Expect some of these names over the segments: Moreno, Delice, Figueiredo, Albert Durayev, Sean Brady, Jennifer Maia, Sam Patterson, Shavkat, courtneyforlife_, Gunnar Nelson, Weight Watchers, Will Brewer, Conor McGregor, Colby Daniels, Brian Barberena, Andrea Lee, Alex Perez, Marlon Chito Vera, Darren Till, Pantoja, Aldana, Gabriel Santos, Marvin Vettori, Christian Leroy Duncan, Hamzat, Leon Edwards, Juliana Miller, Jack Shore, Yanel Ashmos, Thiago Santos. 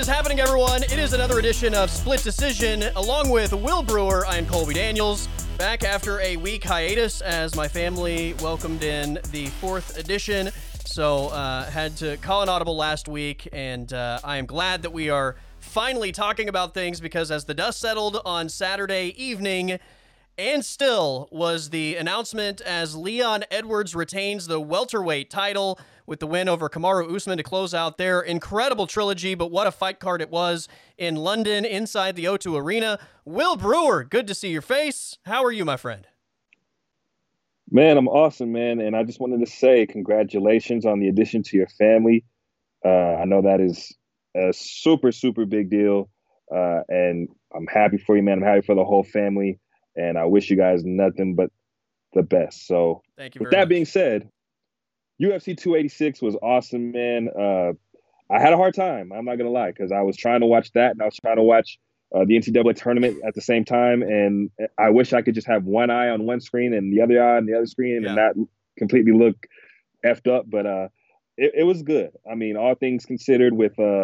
is happening, everyone? It is another edition of Split Decision. Along with Will Brewer, I am Colby Daniels, back after a week hiatus as my family welcomed in the fourth edition. So had to call an audible last week, and I am glad that we are finally talking about things, because as the dust settled on Saturday evening, and still was the announcement as Leon Edwards retains the welterweight title with the win over Kamaru Usman to close out their incredible trilogy. But what a fight card it was in London inside the O2 Arena. Will Brewer, good to see your face. How are you, my friend? Man, I'm awesome, man. And I just wanted to say congratulations on the addition to your family. I know that is a super, super big deal. And I'm happy for you, man. I'm happy for the whole family. And I wish you guys nothing but the best. So thank you. With that being said, UFC 286 was awesome, man. I had a hard time, I'm not going to lie, because I was trying to watch that and I was trying to watch the NCAA tournament at the same time. And I wish I could just have one eye on one screen and the other eye on the other screen and not completely look effed up. But it was good. I mean, all things considered with how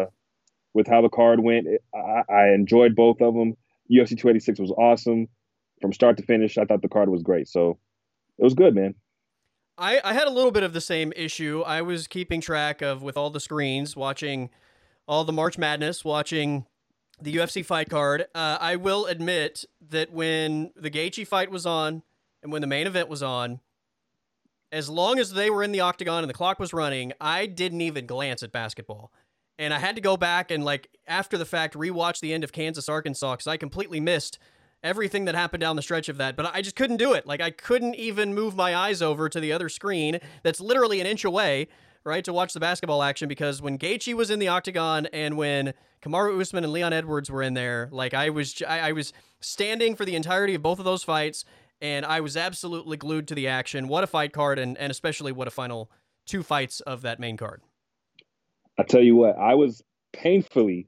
the card went, I enjoyed both of them. UFC 286 was awesome. From start to finish, I thought the card was great. So it was good, man. I had a little bit of the same issue. I was keeping track of, with all the screens, watching all the March Madness, watching the UFC fight card. I will admit that when the Gaethje fight was on and when the main event was on, as long as they were in the octagon and the clock was running, I didn't even glance at basketball. And I had to go back and, like, after the fact, rewatch the end of Kansas, Arkansas, because I completely missed everything that happened down the stretch of that, but I just couldn't do it. Like, I couldn't even move my eyes over to the other screen that's literally an inch away, right, to watch the basketball action, because when Gaethje was in the octagon and when Kamaru Usman and Leon Edwards were in there, like, I was standing for the entirety of both of those fights, and I was absolutely glued to the action. What a fight card, and especially what a final two fights of that main card. I tell you what, I was painfully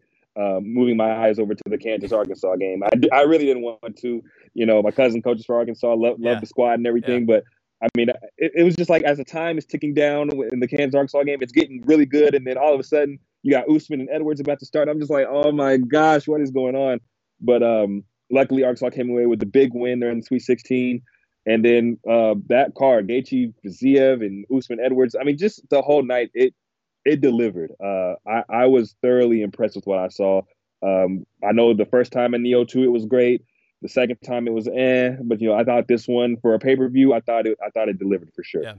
moving my eyes over to the Kansas-Arkansas game. I really didn't want to. You know, my cousin coaches for Arkansas, love the squad and everything. Yeah. But, I mean, it was just like, as the time is ticking down in the Kansas-Arkansas game, it's getting really good. And then all of a sudden, you got Usman and Edwards about to start. I'm just like, oh, my gosh, what is going on? But luckily, Arkansas came away with the big win. They're in the Sweet 16. And then that card, Gaethje, Fiziev, and Usman Edwards, I mean, just the whole night, it delivered. I was thoroughly impressed with what I saw. I know the first time in the O2 it was great. The second time it was but, you know, I thought this one for a pay-per-view, I thought it delivered for sure. Yeah.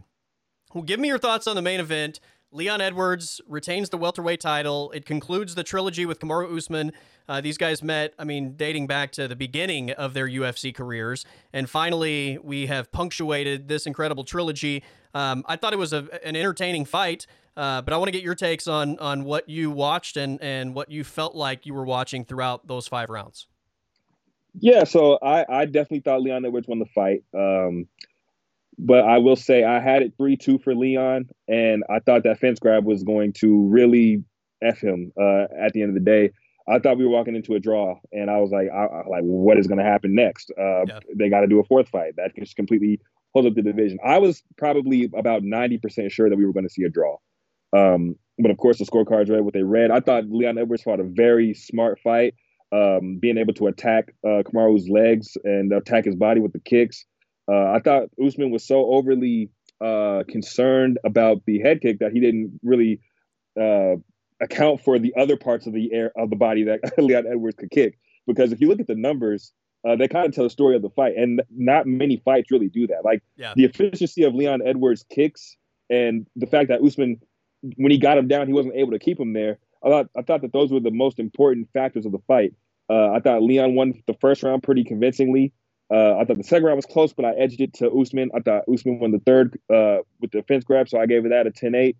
Well, give me your thoughts on the main event. Leon Edwards retains the welterweight title. It concludes the trilogy with Kamaru Usman. These guys met, I mean, dating back to the beginning of their UFC careers. And finally, we have punctuated this incredible trilogy. I thought it was an entertaining fight. But I want to get your takes on what you watched and what you felt like you were watching throughout those five rounds. Yeah, so I definitely thought Leon Edwards won the fight. But I will say I had it 3-2 for Leon, and I thought that fence grab was going to really F him at the end of the day. I thought we were walking into a draw, and I was like, what is going to happen next? They got to do a fourth fight. That just completely holds up the division. I was probably about 90% sure that we were going to see a draw. But of course the scorecards read what they read. I thought Leon Edwards fought a very smart fight, being able to attack Kamaru's legs and attack his body with the kicks. I thought Usman was so overly concerned about the head kick that he didn't really account for the other parts of the body that Leon Edwards could kick. Because if you look at the numbers, they kind of tell the story of the fight, and not many fights really do that. Like the efficiency of Leon Edwards' kicks and the fact that Usman, when he got him down, he wasn't able to keep him there. I thought that those were the most important factors of the fight. I thought Leon won the first round pretty convincingly. I thought the second round was close, but I edged it to Usman. I thought Usman won the third with the fence grab, so I gave that a 10-8.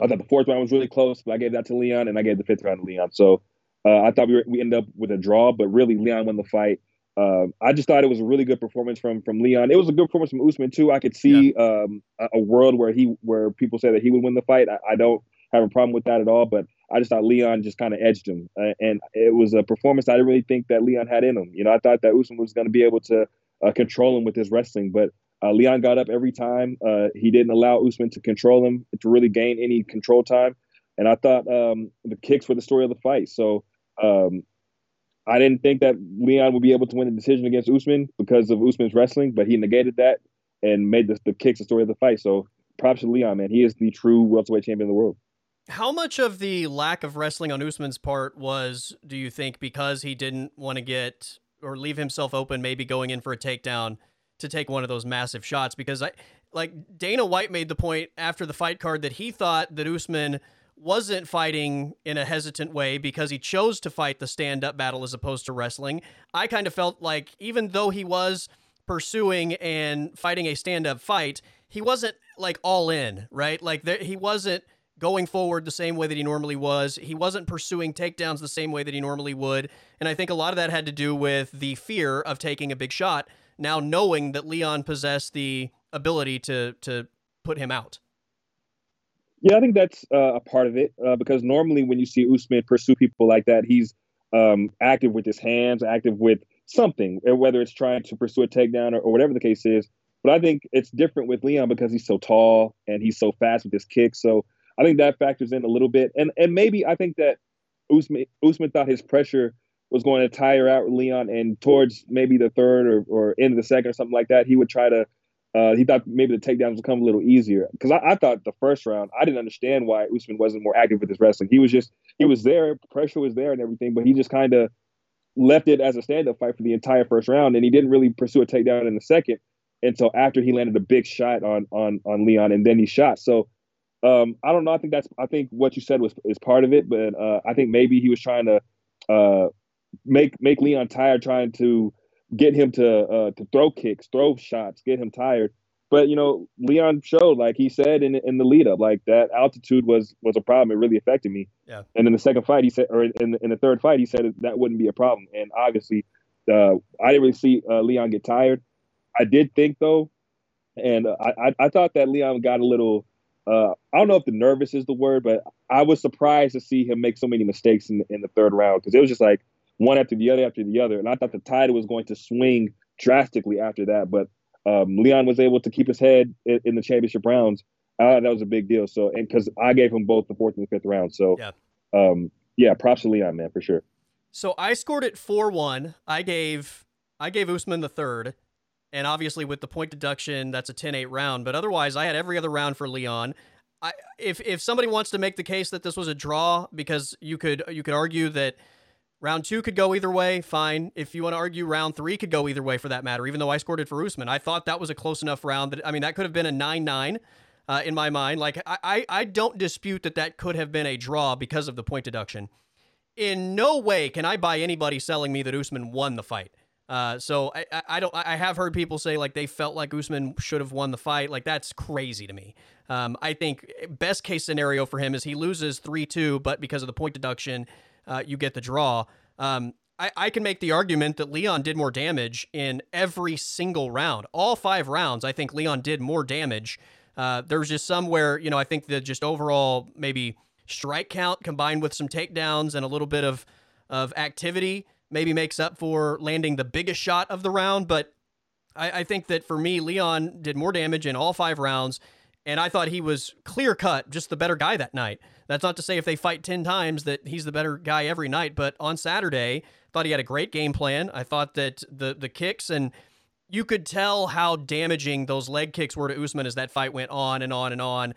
I thought the fourth round was really close, but I gave that to Leon, and I gave the fifth round to Leon. So I thought we ended up with a draw, but really Leon won the fight. I just thought it was a really good performance from Leon. It was a good performance from Usman too. I could see a world where people say that he would win the fight. I don't have a problem with that at all, but I just thought Leon just kind of edged him. And it was a performance I didn't really think that Leon had in him. You know, I thought that Usman was going to be able to control him with his wrestling, but Leon got up every time. He didn't allow Usman to control him, to really gain any control time. And I thought the kicks were the story of the fight. So I didn't think that Leon would be able to win the decision against Usman because of Usman's wrestling, but he negated that and made the kicks the story of the fight. So props to Leon, man. He is the true welterweight champion of the world. How much of the lack of wrestling on Usman's part was, do you think, because he didn't want to get or leave himself open, maybe going in for a takedown to take one of those massive shots? Because like Dana White made the point after the fight card that he thought that Usman wasn't fighting in a hesitant way because he chose to fight the stand-up battle as opposed to wrestling. I kind of felt like even though he was pursuing and fighting a stand-up fight, he wasn't like all in, right? Like he wasn't going forward the same way that he normally was. He wasn't pursuing takedowns the same way that he normally would. And I think a lot of that had to do with the fear of taking a big shot, now knowing that Leon possessed the ability to put him out. Yeah, I think that's a part of it because normally when you see Usman pursue people like that, he's active with his hands, active with something, whether it's trying to pursue a takedown or whatever the case is. But I think it's different with Leon because he's so tall and he's so fast with his kicks. So I think that factors in a little bit. And maybe I think that Usman thought his pressure was going to tire out Leon, and towards maybe the third or end of the second or something like that, he would try to he thought maybe the takedowns would come a little easier. Because I thought the first round, I didn't understand why Usman wasn't more active with his wrestling. He was there, pressure was there and everything, but he just kind of left it as a stand-up fight for the entire first round, and he didn't really pursue a takedown in the second until after he landed a big shot on Leon, and then he shot. So I don't know. I think what you said is part of it, but I think maybe he was trying to make Leon tired, trying to get him to throw kicks, throw shots, get him tired. But, you know, Leon showed, like he said in the lead up, like that altitude was a problem. It really affected me. Yeah. And in the second fight, he said, or in the third fight, he said that wouldn't be a problem. And obviously, I didn't really see Leon get tired. I did think, though, and I thought that Leon got a little, I don't know if the nervous is the word, but I was surprised to see him make so many mistakes in the third round, because it was just like one after the other. And I thought the tide was going to swing drastically after that. But Leon was able to keep his head in the championship rounds. That was a big deal. So, and because I gave him both the fourth and the fifth round. So, yeah, props to Leon, man, for sure. So I scored it 4-1. I gave Usman the third. And obviously with the point deduction, that's a 10-8 round. But otherwise, I had every other round for Leon. If somebody wants to make the case that this was a draw, because you could argue that round two could go either way, fine. If you want to argue round three could go either way for that matter, even though I scored it for Usman. I thought that was a close enough round that, I mean, that could have been a 9-9 in my mind. Like, I don't dispute that could have been a draw because of the point deduction. In no way can I buy anybody selling me that Usman won the fight. So I have heard people say like they felt like Usman should have won the fight. Like, that's crazy to me. I think best case scenario for him is he loses 3-2, but because of the point deduction, you get the draw. I can make the argument that Leon did more damage in every single round. All 5 rounds, I think Leon did more damage. There was just some where, you know, I think the just overall maybe strike count combined with some takedowns and a little bit of activity maybe makes up for landing the biggest shot of the round. But I think that for me, Leon did more damage in all 5 rounds. And I thought he was clear-cut, just the better guy that night. That's not to say if they fight 10 times that he's the better guy every night, but on Saturday, I thought he had a great game plan. I thought that the kicks, and you could tell how damaging those leg kicks were to Usman as that fight went on and on and on.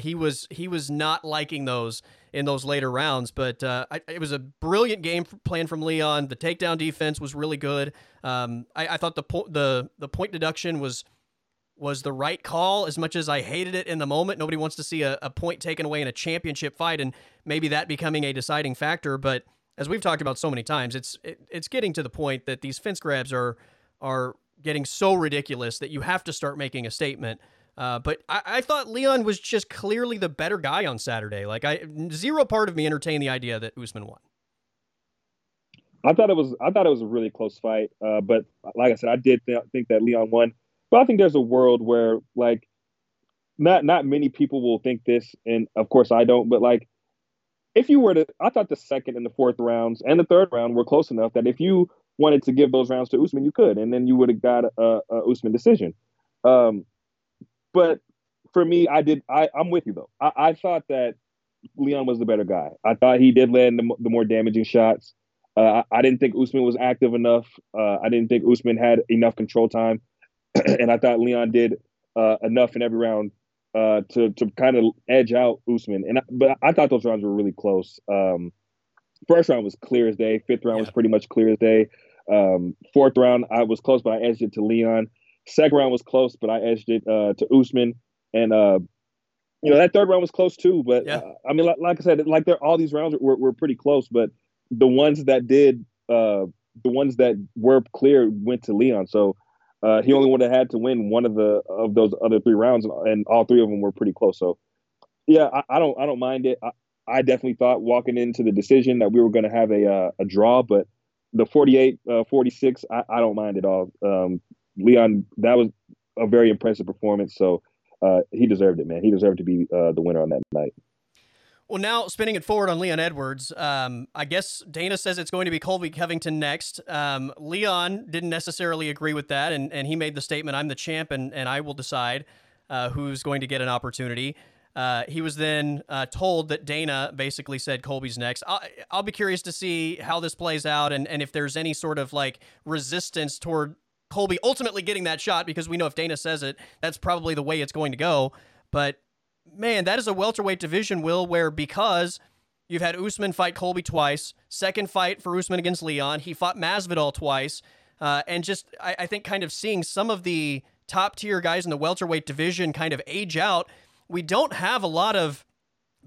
He was not liking those in those later rounds, but it was a brilliant game plan from Leon. The takedown defense was really good. I thought the point deduction was the right call, as much as I hated it in the moment. Nobody wants to see a point taken away in a championship fight, and maybe that becoming a deciding factor. But as we've talked about so many times, it's getting to the point that these fence grabs are getting so ridiculous that you have to start making a statement. But I thought Leon was just clearly the better guy on Saturday. Like, zero part of me entertained the idea that Usman won. I thought it was a really close fight. But like I said, I did think that Leon won. But I think there's a world where, like, not many people will think this, and of course I don't, but, like, if you were to, I thought the second and the fourth rounds and the third round were close enough that if you wanted to give those rounds to Usman, you could, and then you would have got a Usman decision. But for me, I'm with you, though. I thought that Leon was the better guy. I thought he did land the more damaging shots. I didn't think Usman was active enough. I didn't think Usman had enough control time. And I thought Leon did enough in every round to kind of edge out Usman. But I thought those rounds were really close. First round was clear as day. Fifth round was pretty much clear as day. Fourth round, I was close, but I edged it to Leon. Second round was close, but I edged it to Usman. And, you know, that third round was close too. But, I mean, like I said, like all these rounds were pretty close. But the ones that did, the ones that were clear went to Leon. So he only would have had to win one of those other three rounds, and all three of them were pretty close. So, yeah, I don't mind it. I definitely thought walking into the decision that we were going to have a draw, but the 48-46, I don't mind at all. Leon, that was a very impressive performance. So he deserved it, man. He deserved to be the winner on that night. Well, now spinning it forward on Leon Edwards, I guess Dana says it's going to be Colby Covington next. Leon didn't necessarily agree with that, and he made the statement, I'm the champ, and I will decide who's going to get an opportunity. He was then told that Dana basically said Colby's next. I'll be curious to see how this plays out and if there's any sort of like resistance toward Colby ultimately getting that shot, because we know if Dana says it, that's probably the way it's going to go. But man, that is a welterweight division, Will, where because you've had Usman fight Colby twice, second fight for Usman against Leon, he fought Masvidal twice, and just I think kind of seeing some of the top tier guys in the welterweight division kind of age out. We don't have a lot of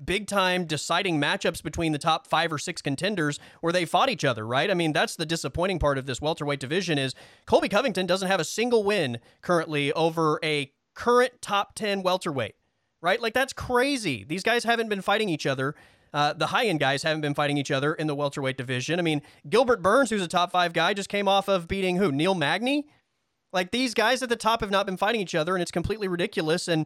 big time deciding matchups between the top 5 or 6 contenders where they fought each other, right? I mean, that's the disappointing part of this welterweight division is Colby Covington doesn't have a single win currently over a current top 10 welterweight, right? Like, that's crazy. These guys haven't been fighting each other. The high-end guys haven't been fighting each other in the welterweight division. I mean, Gilbert Burns, who's a top 5 guy, just came off of beating who? Neil Magny? Like, these guys at the top have not been fighting each other, and it's completely ridiculous, and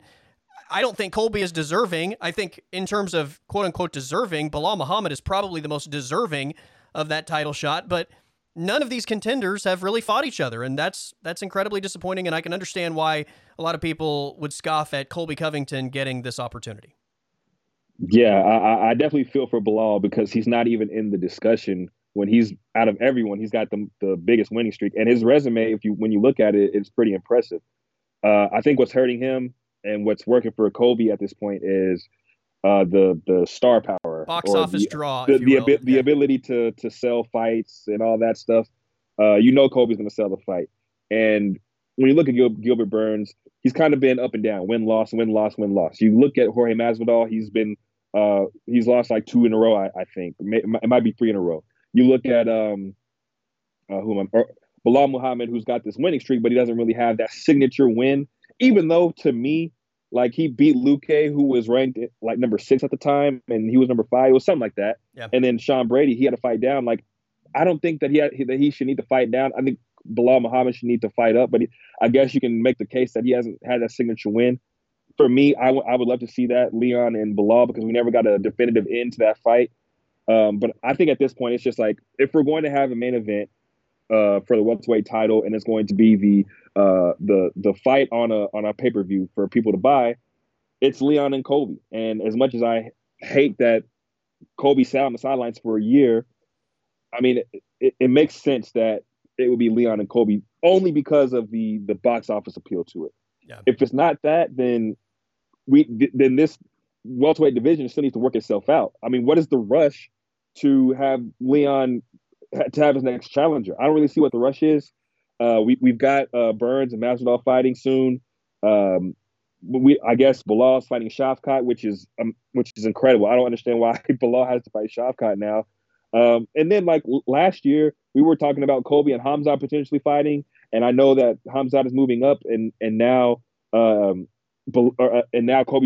I don't think Colby is deserving. I think in terms of quote-unquote deserving, Belal Muhammad is probably the most deserving of that title shot, but none of these contenders have really fought each other, and that's incredibly disappointing, and I can understand why a lot of people would scoff at Colby Covington getting this opportunity. Yeah, I definitely feel for Belal because he's not even in the discussion. When he's out of everyone, he's got the biggest winning streak, and his resume, when you look at it, it's pretty impressive. I think what's hurting him and what's working for Colby at this point is the star power, box office draw, the ability to sell fights and all that stuff. You know, Colby's going to sell the fight. And when you look at Gilbert Burns, he's kind of been up and down, win loss, win loss, win loss. You look at Jorge Masvidal, he's lost like 2 in a row, I think. It might be 3 in a row. You look at Belal Muhammad, who's got this winning streak, but he doesn't really have that signature win. Even though, to me, like, he beat Luke, who was ranked like number 6 at the time, and he was number 5. It was something like that. Yeah. And then Sean Brady, he had to fight down. Like, I don't think that he should need to fight down. I think Belal Muhammad should need to fight up. But I guess you can make the case that he hasn't had that signature win. For me, I would love to see that, Leon and Belal, because we never got a definitive end to that fight. But I think at this point, it's just like, if we're going to have a main event for the welterweight title, and it's going to be the fight on a pay-per-view for people to buy, it's Leon and Colby. And as much as I hate that Colby sat on the sidelines for a year, I mean, it makes sense that it would be Leon and Colby only because of the box office appeal to it. Yeah. If it's not that, then then this welterweight division still needs to work itself out. I mean, what is the rush to have Leon to have his next challenger? I don't really see what the rush is. We've got Burns and Masvidal fighting soon. I guess Bilal's fighting Shavkat, which is incredible. I don't understand why Belal has to fight Shavkat now. And then, like, last year, we were talking about Colby and Hamzat potentially fighting, and I know that Hamzat is moving up, and now Colby's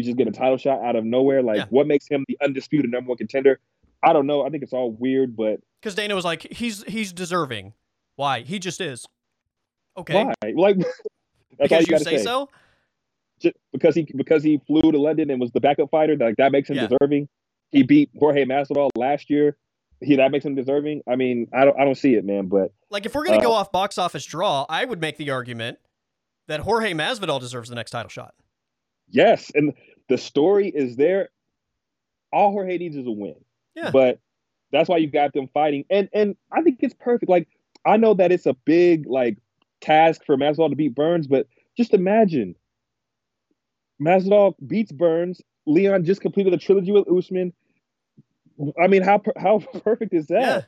just getting a title shot out of nowhere. Like, What makes him the undisputed number 1 contender? I don't know. I think it's all weird, but because Dana was like, he's deserving. Why? He just is. Okay. Why? Like, because you say so? Just because he flew to London and was the backup fighter, like, that makes him deserving. He beat Jorge Masvidal last year. That makes him deserving. I mean, I don't see it, man. But like, if we're gonna go off box office draw, I would make the argument that Jorge Masvidal deserves the next title shot. Yes, and the story is there. all Jorge needs is a win. Yeah. But that's why you got them fighting. And I think it's perfect. Like, I know that it's a big, like, task for Masvidal to beat Burns, but just imagine Masvidal beats Burns. Leon just completed the trilogy with Usman. I mean, how perfect is that? Yeah.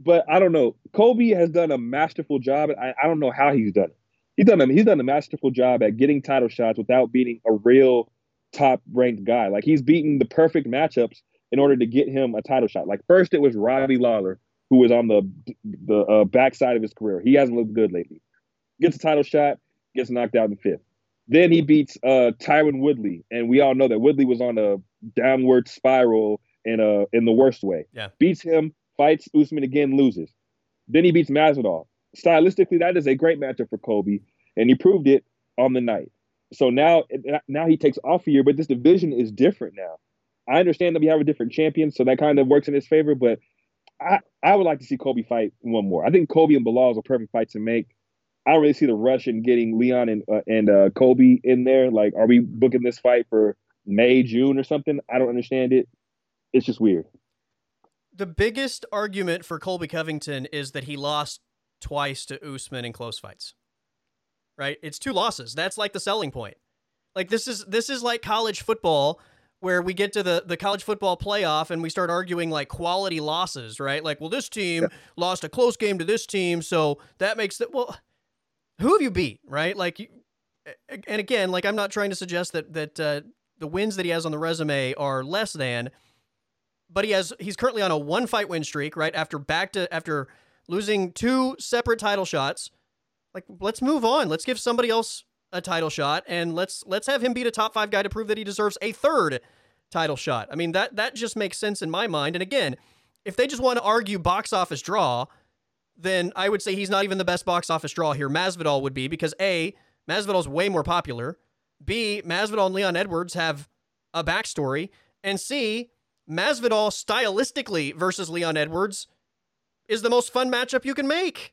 But I don't know. Colby has done a masterful job. I don't know how he's done it. He's done a masterful job at getting title shots without beating a real top-ranked guy. Like, he's beaten the perfect matchups in order to get him a title shot. Like, first it was Robbie Lawler, who was on the backside of his career. He hasn't looked good lately. Gets a title shot, gets knocked out in fifth. Then he beats Tyron Woodley, and we all know that Woodley was on a downward spiral in the worst way. Yeah. Beats him, fights Usman again, loses. Then he beats Masvidal. Stylistically, that is a great matchup for Colby, and he proved it on the night. So now he takes off a year, but this division is different now. I understand that we have a different champion, so that kind of works in his favor, but I would like to see Colby fight one more. I think Colby and Belal is a perfect fight to make. I don't really see the rush in getting Leon and Colby in there. Like, are we booking this fight for May, June or something? I don't understand it. It's just weird. The biggest argument for Colby Covington is that he lost twice to Usman in close fights, right? It's two losses. That's like the selling point. Like, this is like college football, where we get to the college football playoff and we start arguing like quality losses, right? Like, well, this team lost a close game to this team, so that makes it, well, who have you beat, right? Like, and again, like, I'm not trying to suggest that the wins that he has on the resume are less than, but he's currently on a 1-fight win streak, right? After losing 2 separate title shots. Like, let's move on. Let's give somebody else a title shot, and let's have him beat a top 5 guy to prove that he deserves a 3rd title shot. I mean, that just makes sense in my mind. And again, if they just want to argue box office draw, then I would say he's not even the best box office draw here. Masvidal would be, because A, Masvidal's way more popular. B, Masvidal and Leon Edwards have a backstory. And C, Masvidal stylistically versus Leon Edwards is the most fun matchup you can make.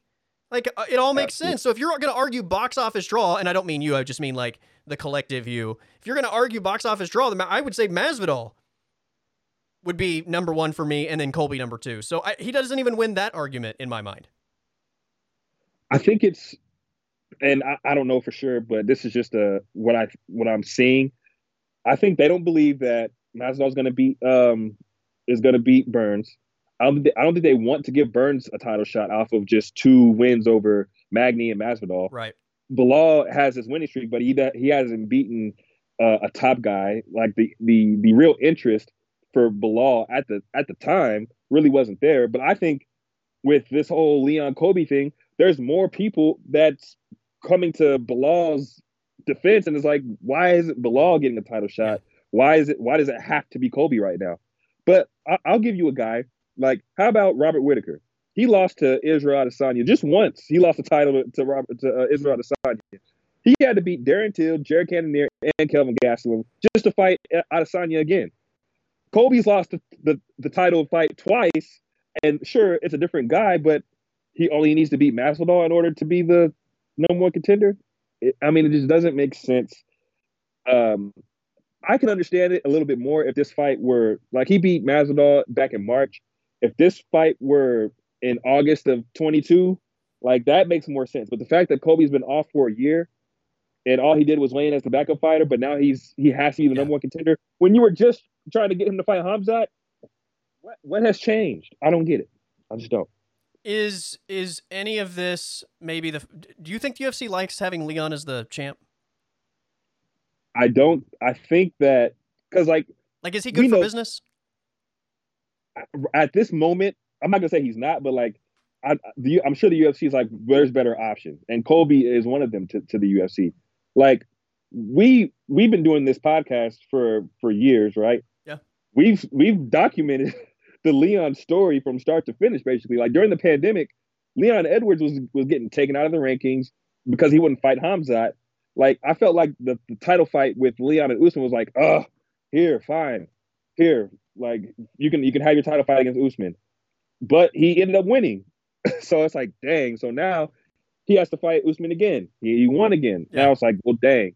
Like, it all makes sense. So if you're going to argue box office draw, and I don't mean you, I just mean like the collective you. If you're going to argue box office draw, then I would say Masvidal would be number 1 for me, and then Colby number 2. So he doesn't even win that argument in my mind. I think it's, and I don't know for sure, but this is just what I'm seeing. I think they don't believe that Masvidal's going to beat Burns. I don't think they want to give Burns a title shot off of just 2 wins over Magny and Masvidal. Right. Belal has his winning streak, but he hasn't beaten a top guy. Like, the real interest for Belal at the time really wasn't there. But I think with this whole Leon Colby thing, there's more people that's coming to Bilal's defense, and it's like, why isn't Belal getting a title shot? Why does it have to be Colby right now? But I'll give you a guy. Like, how about Robert Whittaker? He lost to Israel Adesanya just once. He lost the title to Israel Adesanya. He had to beat Darren Till, Jared Cannonier, and Kelvin Gastelum just to fight Adesanya again. Colby's lost the title fight twice, and sure, it's a different guy, but he only needs to beat Masvidal in order to be the number 1 contender. It just doesn't make sense. I can understand it a little bit more if this fight were, like, he beat Masvidal back in March. If this fight were in August of 22, like, that makes more sense. But the fact that Colby's been off for a year and all he did was weigh in as the backup fighter, but now he has to be the number 1 contender. When you were just trying to get him to fight Hamzat, what has changed? I don't get it. I just don't. Is any of this maybe do you think the UFC likes having Leon as the champ? I don't. I think that because like is he good for business? At this moment, I'm not gonna say he's not, but like, I'm sure the UFC is like, there's better options, and Colby is one of them to the UFC. Like, we've been doing this podcast for years, right? Yeah, we've documented the Leon story from start to finish, basically. Like, during the pandemic, Leon Edwards was getting taken out of the rankings because he wouldn't fight Hamzat. Like, I felt like the title fight with Leon and Usman was like, fine. Like, you can have your title fight against Usman, but he ended up winning. So it's like, dang. So now he has to fight Usman again. He won again. Yeah. Now it's like, well, dang.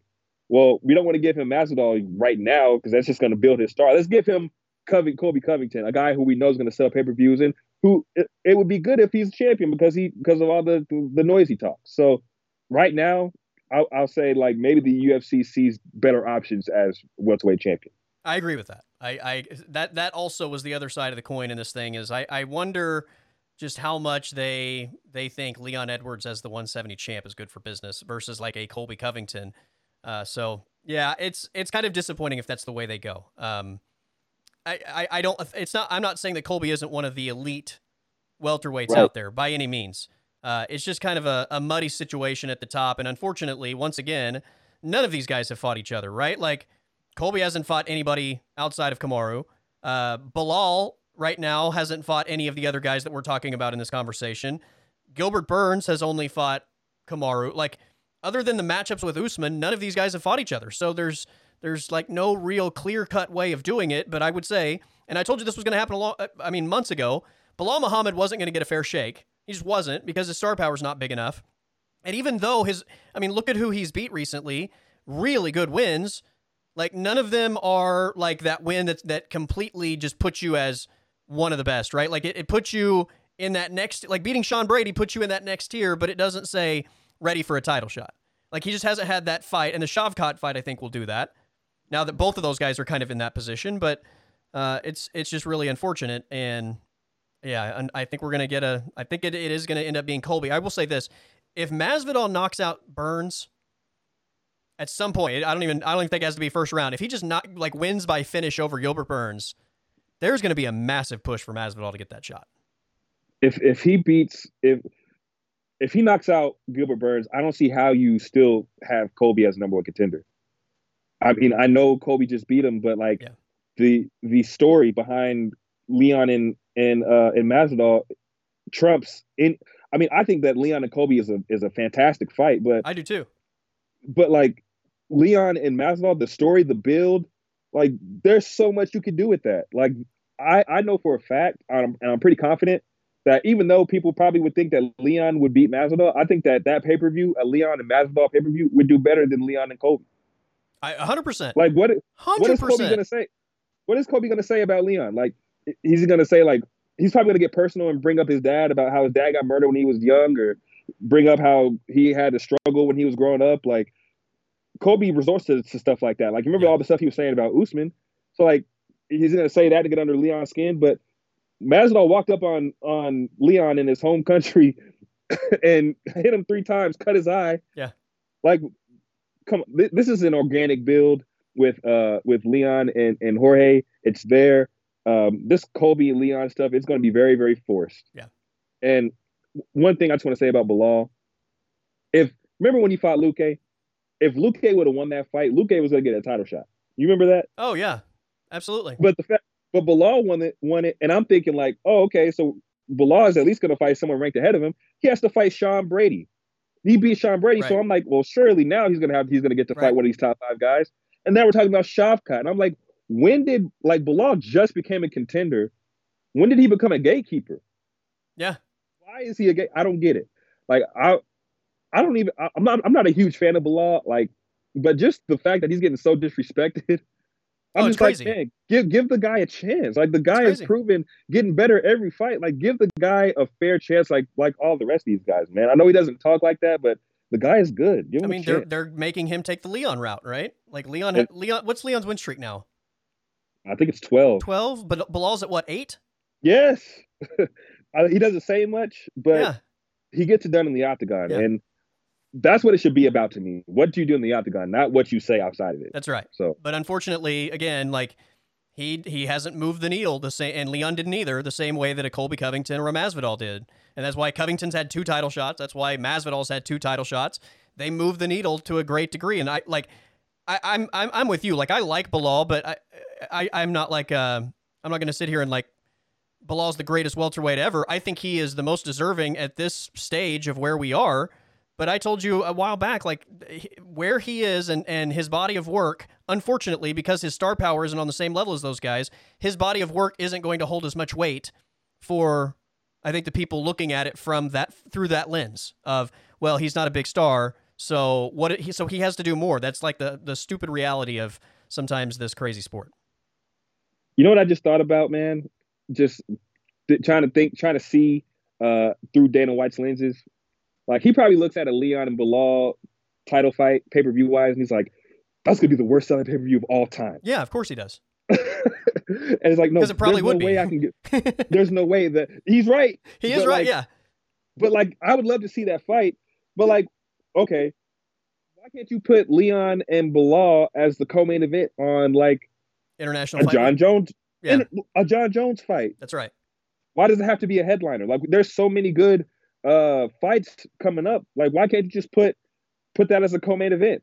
Well, we don't want to give him Masvidal right now because that's just going to build his star. Let's give him Colby Covington, a guy who we know is going to sell pay-per-views and who it would be good if he's a champion because of all the noise he talks. So right now, I'll say like maybe the UFC sees better options as welterweight champion. I agree with that. That also was the other side of the coin in this thing is I wonder just how much they think Leon Edwards as the 170 champ is good for business versus like a Colby Covington. So yeah, it's kind of disappointing if that's the way they go. I don't, it's not, I'm not saying that Colby isn't one of the elite welterweights right out there by any means. It's just kind of a muddy situation at the top. And unfortunately, once again, none of these guys have fought each other, right? Like Colby hasn't fought anybody outside of Kamaru. Belal right now hasn't fought any of the other guys that we're talking about in this conversation. Gilbert Burns has only fought Kamaru. Like other than the matchups with Usman, none of these guys have fought each other. So there's like no real clear-cut way of doing it. But I would say, and I told you this was going to happen months ago, Belal Muhammad wasn't going to get a fair shake. He just wasn't because his star power's not big enough. And even though look at who he's beat recently, really good wins. Like none of them are like that win that completely just puts you as one of the best, right? Like it puts you in that next, like beating Sean Brady puts you in that next tier, but it doesn't say ready for a title shot. Like he just hasn't had that fight. And the Shavkat fight, I think, will do that. Now that both of those guys are kind of in that position, but it's just really unfortunate. And yeah, I think we're going to get it is going to end up being Colby. I will say this. If Masvidal knocks out Burns at some point, I don't even think it has to be first round. If he just wins by finish over Gilbert Burns, there's going to be a massive push for Masvidal to get that shot. If he knocks out Gilbert Burns, I don't see how you still have Colby as number one contender. I mean, I know Colby just beat him, but like the story behind Leon and Masvidal trumps in. I mean, I think that Leon and Colby is a fantastic fight, but I do too. But like Leon and Masvidal, the story, the build, like there's so much you can do with that. Like I know for a fact, and I'm pretty confident that even though people probably would think that Leon would beat Masvidal, I think that pay-per-view, a Leon and Masvidal pay-per-view, would do better than Leon and Colby. 100%. Like what is Colby going to say? What is Colby going to say about Leon? Like he's going to say like he's probably going to get personal and bring up his dad about how his dad got murdered when he was young, or bring up how he had to struggle when he was growing up. Like Colby resorts to stuff like that. Like remember all the stuff he was saying about Usman. So like he's going to say that to get under Leon's skin, but Masvidal walked up on Leon in his home country and hit him 3 times, cut his eye. Yeah. Like come on, this is an organic build with Leon and Jorge. It's there. This Colby and Leon stuff, it's going to be very, very forced. Yeah. And one thing I just want to say about Belal, remember when he fought Luque? If Luque would have won that fight, Luque was going to get a title shot. You remember that? Oh yeah, absolutely. But Belal won it, and I'm thinking like, oh okay, so Belal is at least going to fight someone ranked ahead of him. He has to fight Sean Brady. He beat Sean Brady, right. So I'm like, well, surely now he's gonna get to fight one of these top 5 guys. And now we're talking about Shavkat, and I'm like, when did Belal just became a contender? When did he become a gatekeeper? Yeah. Why is he a gate? I don't get it. Like I'm not a huge fan of Belal. Like, but just the fact that he's getting so disrespected, I'm just crazy. Like, man, give the guy a chance. Like the guy is proven getting better every fight. Like give the guy a fair chance, like all the rest of these guys, man. I know he doesn't talk like that, but the guy is good. Give him a chance. They're making him take the Leon route, right? Like Leon, what's Leon's win streak now? I think it's 12. 12, but Bilal's at what, 8? Yes. He doesn't say much, but he gets it done in the octagon. Yeah. And that's what it should be about to me. What do you do in the octagon, not what you say outside of it. That's right. So, but unfortunately, again, like he hasn't moved the needle the same, and Leon didn't either, the same way that a Colby Covington or a Masvidal did. And that's why Covington's had 2 title shots. That's why Masvidal's had 2 title shots. They move the needle to a great degree. And I'm with you. Like I like Belal, but I'm not like I'm not going to sit here and like Bilal's the greatest welterweight ever. I think he is the most deserving at this stage of where we are. But I told you a while back, like where he is and his body of work, unfortunately, because his star power isn't on the same level as those guys, his body of work isn't going to hold as much weight for, I think, the people looking at it from that through that lens of, well, he's not a big star, so he has to do more. That's like the stupid reality of sometimes this crazy sport. You know what I just thought about, man? Just trying to see through Dana White's lenses. Like, he probably looks at a Leon and Belal title fight, pay-per-view wise, and he's like, that's going to be the worst selling pay-per-view of all time. Yeah, of course he does. And it's like, no, it probably would be. Way I can get, there's no way that he's right. He is right, like, yeah. But, like, I would love to see that fight. But, like, okay, why can't you put Leon and Belal as the co-main event on, like, international fight? A John Jones fight. That's right. Why does it have to be a headliner? Like, there's so many good fights coming up. Like, why can't you just put that as a co-main event?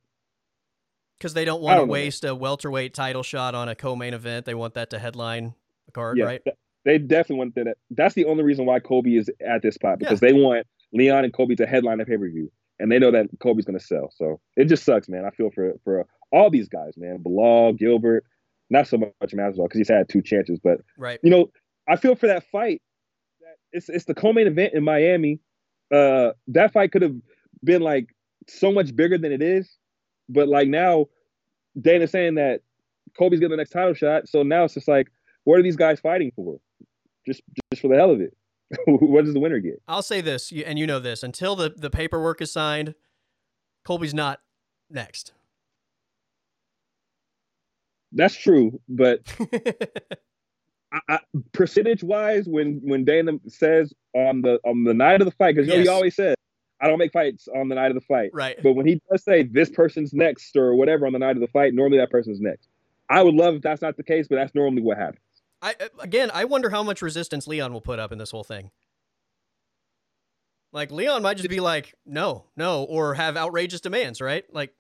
Because they don't want to waste a welterweight title shot on a co-main event. They want that to headline the card, right? They definitely want that. That's the only reason why Colby is at this spot, because they want Leon and Colby to headline a pay-per-view, and they know that Colby's going to sell. So it just sucks, man. I feel for all these guys, man. Belal, Gilbert, not so much Masvidal, because he's had two chances, but you know, I feel for that fight. It's the co-main event in Miami. That fight could have been like so much bigger than it is. But, like, now Dana's saying that Colby's getting the next title shot. So now it's just like, what are these guys fighting for? Just for the hell of it. What does the winner get? I'll say this, and you know this, until the paperwork is signed, Colby's not next. That's true, but I percentage-wise, when Dana says on the night of the fight, because he always says, I don't make fights on the night of the fight. Right. But when he does say this person's next or whatever on the night of the fight, normally that person's next. I would love if that's not the case, but that's normally what happens. I wonder how much resistance Leon will put up in this whole thing. Like, Leon might just be like, no, or have outrageous demands, right? Like,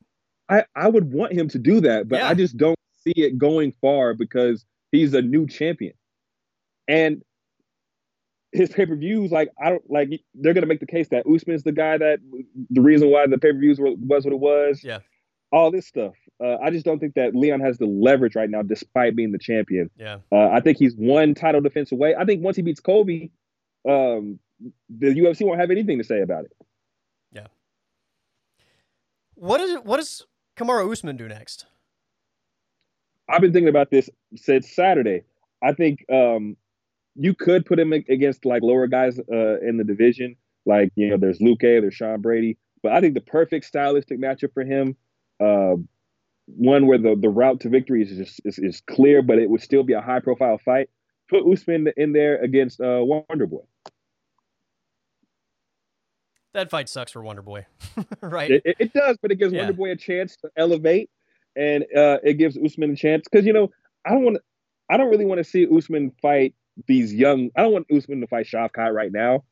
I would want him to do that, but I just don't see it going far because he's a new champion. And his pay-per-views, like, I don't, like, they're going to make the case that Usman's the guy that the reason why the pay-per-views was what it was. Yeah. All this stuff. I just don't think that Leon has the leverage right now, despite being the champion. Yeah. I think he's one title defense away. I think once he beats Colby, the UFC won't have anything to say about it. Yeah. What does Kamaru Usman do next? I've been thinking about this since Saturday. I think, you could put him against, like, lower guys in the division. Like, you know, there's Luke, there's Sean Brady. But I think the perfect stylistic matchup for him, one where the route to victory is clear, but it would still be a high-profile fight. Put Usman in there against Wonderboy. That fight sucks for Wonderboy, right? It does, but it gives Wonderboy a chance to elevate, and it gives Usman a chance. Because, you know, I don't really want to see Usman fight I don't want Usman to fight Shavkat right now.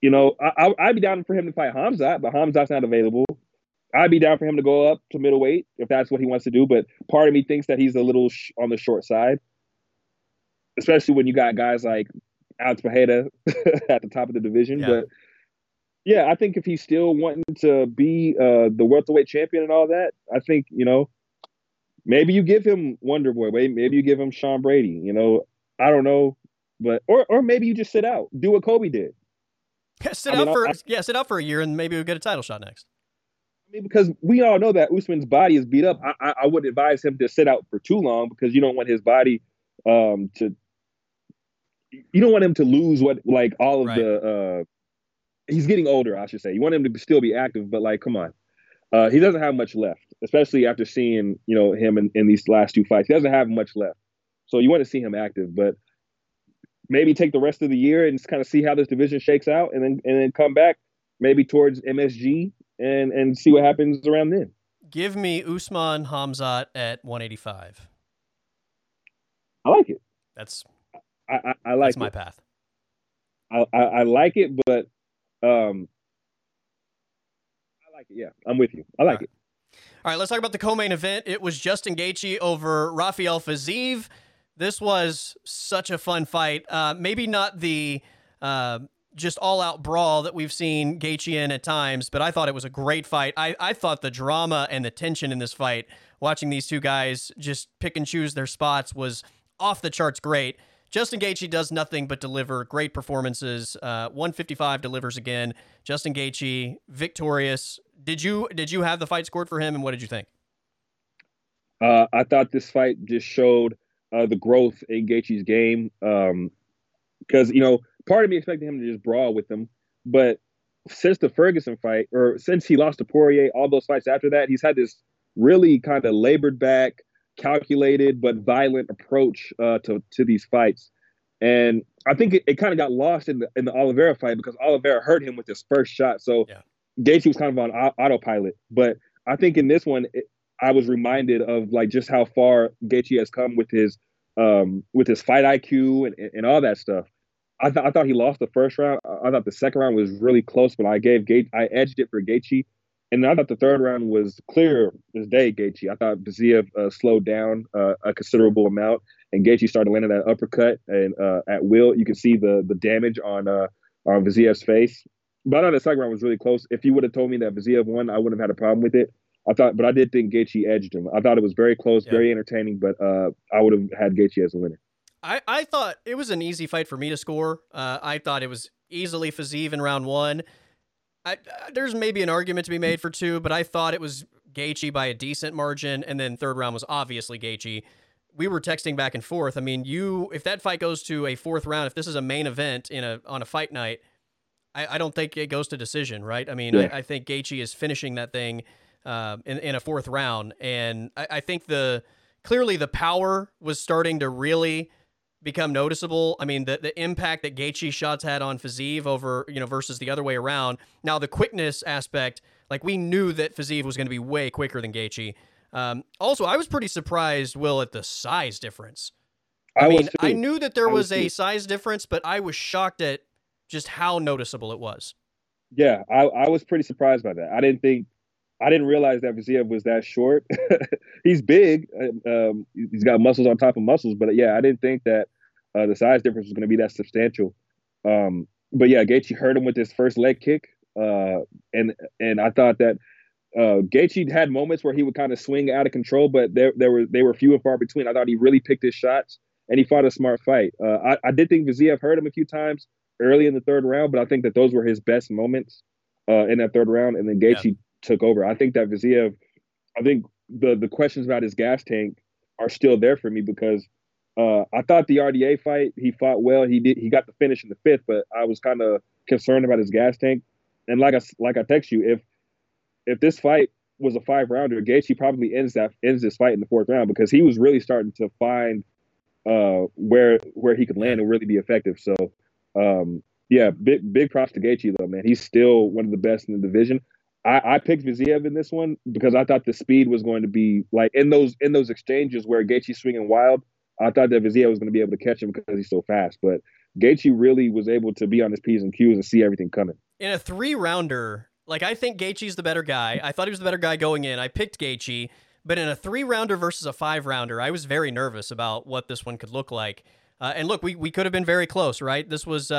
You know, I'd be down for him to fight Hamzat, but Hamzat's not available. I'd be down for him to go up to middleweight if that's what he wants to do, but part of me thinks that he's a little on the short side, especially when you got guys like Alex Perez at the top of the division. Yeah. But, yeah, I think if he's still wanting to be the welterweight champion and all that, I think, you know, maybe you give him Wonderboy. Maybe you give him Sean Brady. You know, I don't know, but or maybe you just sit out, do what Kobe did. Sit out for a year, and maybe we'll get a title shot next. I mean, because we all know that Usman's body is beat up. I would advise him to sit out for too long because you don't want his body you don't want him to lose he's getting older, I should say. You want him to still be active, but like, come on. He doesn't have much left, especially after seeing, you know, him in these last two fights. He doesn't have much left. So you want to see him active, but maybe take the rest of the year and just kind of see how this division shakes out and then come back maybe towards MSG and see what happens around then. Give me Usman Hamzat at 185. I like it. That's my path. I like it, but yeah, I'm with you. I like it. All right, let's talk about the co-main event. It was Justin Gaethje over Rafael Fiziev. This was such a fun fight. Maybe not the just all-out brawl that we've seen Gaethje in at times, but I thought it was a great fight. I thought the drama and the tension in this fight, watching these two guys just pick and choose their spots, was off the charts great. Justin Gaethje does nothing but deliver great performances. 155 delivers again. Justin Gaethje, victorious. Did you have the fight scored for him, and what did you think? I thought this fight just showed the growth in Gaethje's game. Because, you know, part of me expected him to just brawl with him. But since the Ferguson fight, or since he lost to Poirier, all those fights after that, he's had this really kind of labored back, calculated but violent approach to these fights. And I think it kind of got lost in the Oliveira fight because Oliveira hurt him with his first shot. So yeah. Gaethje was kind of on autopilot. But I think in this one, I was reminded of like just how far Gaethje has come with his fight IQ and all that stuff. I thought he lost the first round. I thought the second round was really close, but I edged it for Gaethje. And I thought the third round was clear as day, Gaethje. I thought Fiziev slowed down a considerable amount, and Gaethje started landing that uppercut and at will. You could see the damage on Fiziev's face. But I thought the second round was really close. If you would have told me that Fiziev won, I wouldn't have had a problem with it. But I did think Gaethje edged him. I thought it was very close, yeah. Very entertaining, but I would have had Gaethje as a winner. I thought it was an easy fight for me to score. I thought it was easily Fiziev in round one. There's maybe an argument to be made for two, but I thought it was Gaethje by a decent margin, and then third round was obviously Gaethje. We were texting back and forth. I mean, if that fight goes to a fourth round, if this is a main event on a fight night, I don't think it goes to decision, right? I mean, yeah. I think Gaethje is finishing that thing in a fourth round, and I think clearly the power was starting to really become noticeable. I mean, the impact that Gaethje's shots had on Fiziev over, versus the other way around. Now, the quickness aspect, like we knew that Fiziev was going to be way quicker than Gaethje. Also, I was pretty surprised, Will, at the size difference. I knew that there was a size difference, but I was shocked at just how noticeable it was. Yeah, I was pretty surprised by that. I didn't realize that Fiziev was that short. He's big. He's got muscles on top of muscles. But, yeah, I didn't think that the size difference was going to be that substantial. But, yeah, Gaethje hurt him with his first leg kick. And I thought that Gaethje had moments where he would kind of swing out of control, but they were few and far between. I thought he really picked his shots, and he fought a smart fight. I did think Fiziev hurt him a few times early in the third round, but I think that those were his best moments in that third round. And then Gaethje took over. I think that Fiziev, the questions about his gas tank are still there for me because I thought the RDA fight, he fought well. He got the finish in the fifth, but I was kind of concerned about his gas tank. And like I text you, if this fight was a five rounder, Gaethje probably ends this fight in the fourth round because he was really starting to find where he could land and really be effective. So yeah, big props to Gaethje though, man. He's still one of the best in the division. I picked Fiziev in this one because I thought the speed was going to be like in those exchanges where Gaethje's swinging wild. I thought that Fiziev was going to be able to catch him because he's so fast, but Gaethje really was able to be on his P's and Q's and see everything coming. In a three rounder, like I think Gaethje's the better guy. I thought he was the better guy going in. I picked Gaethje, but in a three rounder versus a five rounder, I was very nervous about what this one could look like. And look, we could have been very close, right? This was.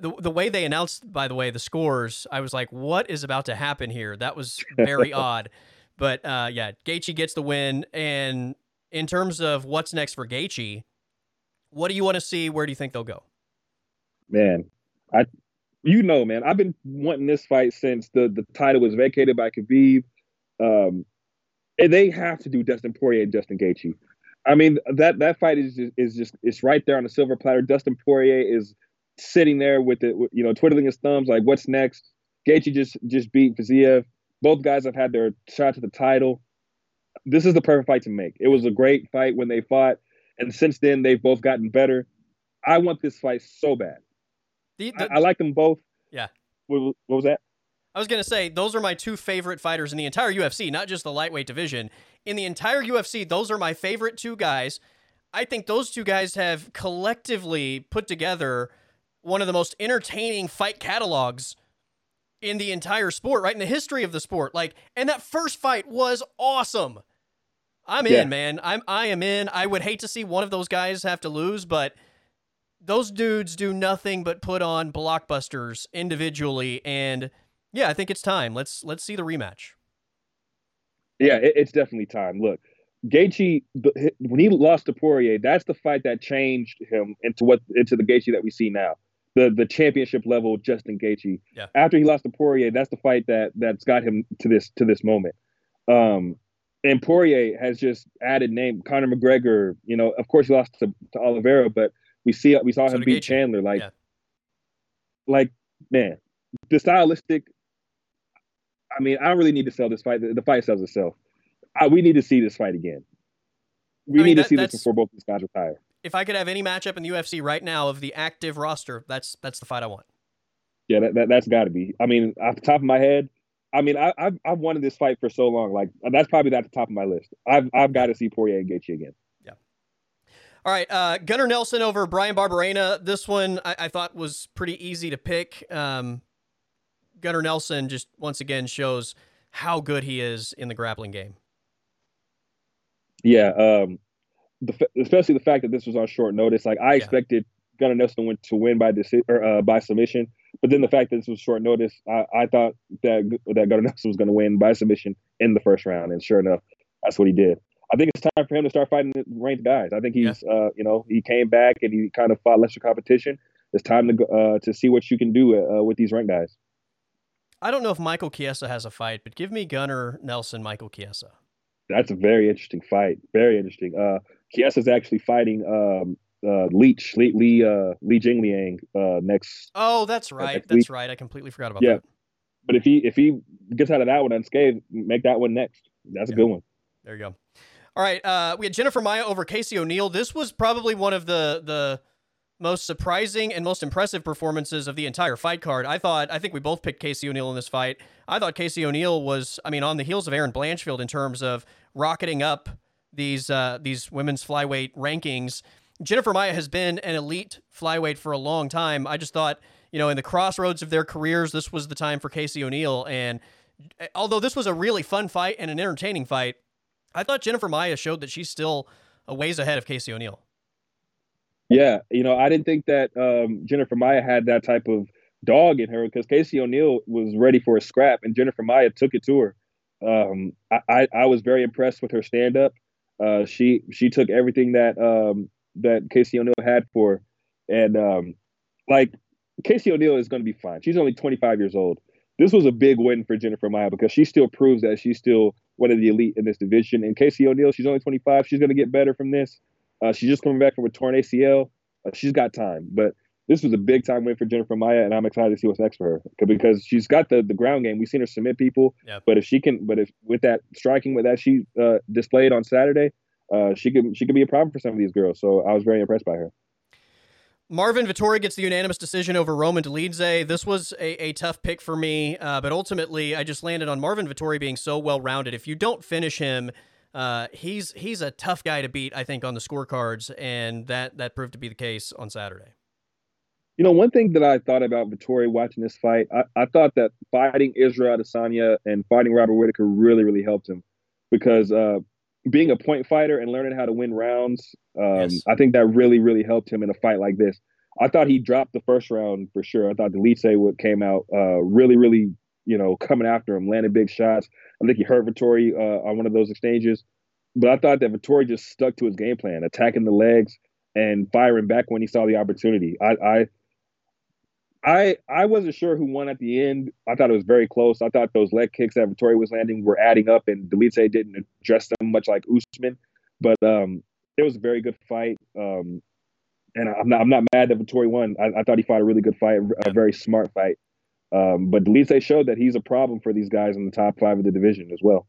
The way they announced, by the way, the scores, I was like, what is about to happen here? That was very odd. But, yeah, Gaethje gets the win. And in terms of what's next for Gaethje, what do you want to see? Where do you think they'll go? Man, man, I've been wanting this fight since the title was vacated by Khabib. And they have to do Dustin Poirier and Justin Gaethje. I mean, that fight is just it's right there on the silver platter. Dustin Poirier is sitting there with it, twiddling his thumbs, like what's next? Gaethje just beat Fiziev. Both guys have had their shots at the title. This is the perfect fight to make. It was a great fight when they fought, and since then they've both gotten better. I want this fight so bad. I like them both. Yeah. What was that? I was gonna say those are my two favorite fighters in the entire UFC, not just the lightweight division. In the entire UFC, those are my favorite two guys. I think those two guys have collectively put together one of the most entertaining fight catalogs in the entire sport, right? In the history of the sport. And that first fight was awesome. I'm in, man. I am in. I would hate to see one of those guys have to lose, but those dudes do nothing but put on blockbusters individually. And yeah, I think it's time. Let's see the rematch. Yeah, it's definitely time. Look, Gaethje, when he lost to Poirier, that's the fight that changed him into the Gaethje that we see now. The championship level Justin Gaethje. Yeah. After he lost to Poirier, that's the fight that's got him to this moment. And Poirier has just added name. Conor McGregor, you know, of course he lost to Oliveira, but we saw him beat Chandler. Like, man, the stylistic. I mean, I don't really need to sell this fight. The fight sells itself. We need to see this fight again. We need to see this before both these guys retire. If I could have any matchup in the UFC right now of the active roster, that's the fight I want. Yeah, that's got to be. I mean, off the top of my head, I mean, I've wanted this fight for so long. Like, that's probably not at the top of my list. I've got to see Poirier and Gaethje again. Yeah. All right, Gunnar Nelson over Brian Barberena. This one I thought was pretty easy to pick. Gunnar Nelson just once again shows how good he is in the grappling game. Yeah, especially the fact that this was on short notice. Like, I expected Gunnar Nelson to win by submission, but then the fact that this was short notice, I thought that Gunnar Nelson was going to win by submission in the first round, and sure enough, that's what he did. I think it's time for him to start fighting ranked guys. I think he's, you know, he came back and he kind of fought lesser competition. It's time to see what you can do with these ranked guys. I don't know if Michael Chiesa has a fight, but give me Gunnar Nelson, Michael Chiesa. That's a very interesting fight. Very interesting. Chiesa's actually fighting Li Jingliang next. Oh, that's right. That's right. I completely forgot about that. But if he gets out of that one unscathed, make that one next. That's a good one. There you go. All right. We had Jennifer Maia over Casey O'Neill. This was probably one of the most surprising and most impressive performances of the entire fight card. I think we both picked Casey O'Neill in this fight. I thought Casey O'Neill was, I mean, on the heels of Erin Blanchfield in terms of rocketing up these women's flyweight rankings. Jennifer Maia has been an elite flyweight for a long time. I just thought, you know, in the crossroads of their careers, this was the time for Casey O'Neill. And although this was a really fun fight and an entertaining fight, I thought Jennifer Maia showed that she's still a ways ahead of Casey O'Neill. Yeah, you know, I didn't think that Jennifer Maia had that type of dog in her, because Casey O'Neill was ready for a scrap, and Jennifer Maia took it to her. I was very impressed with her stand-up. She took everything that Casey O'Neill had for her. And, like, Casey O'Neill is going to be fine. She's only 25 years old. This was a big win for Jennifer Maia because she still proves that she's still one of the elite in this division. And Casey O'Neill, she's only 25. She's going to get better from this. She's just coming back from a torn ACL. She's got time. But this was a big-time win for Jennifer Maia, and I'm excited to see what's next for her because she's got the ground game. We've seen her submit people. Yep. But if she can, with that striking, with that she displayed on Saturday, she could be a problem for some of these girls. So I was very impressed by her. Marvin Vettori gets the unanimous decision over Roman Dolidze. This was a tough pick for me, but ultimately I just landed on Marvin Vettori being so well-rounded. If you don't finish him, he's a tough guy to beat, I think, on the scorecards, and that proved to be the case on Saturday. You know, one thing that I thought about Vettori watching this fight, I thought that fighting Israel Adesanya and fighting Robert Whittaker really, really helped him because being a point fighter and learning how to win rounds, I think that really, really helped him in a fight like this. I thought he dropped the first round for sure. I thought Dolidze came out really, really, you know, coming after him, landing big shots. I think he hurt Vettori on one of those exchanges. But I thought that Vettori just stuck to his game plan, attacking the legs and firing back when he saw the opportunity. I wasn't sure who won at the end. I thought it was very close. I thought those leg kicks that Vettori was landing were adding up, and Dolidze didn't address them much like Usman. But it was a very good fight. And I'm not mad that Vettori won. I thought he fought a really good fight, a very smart fight. But Dolidze showed that he's a problem for these guys in the top five of the division as well.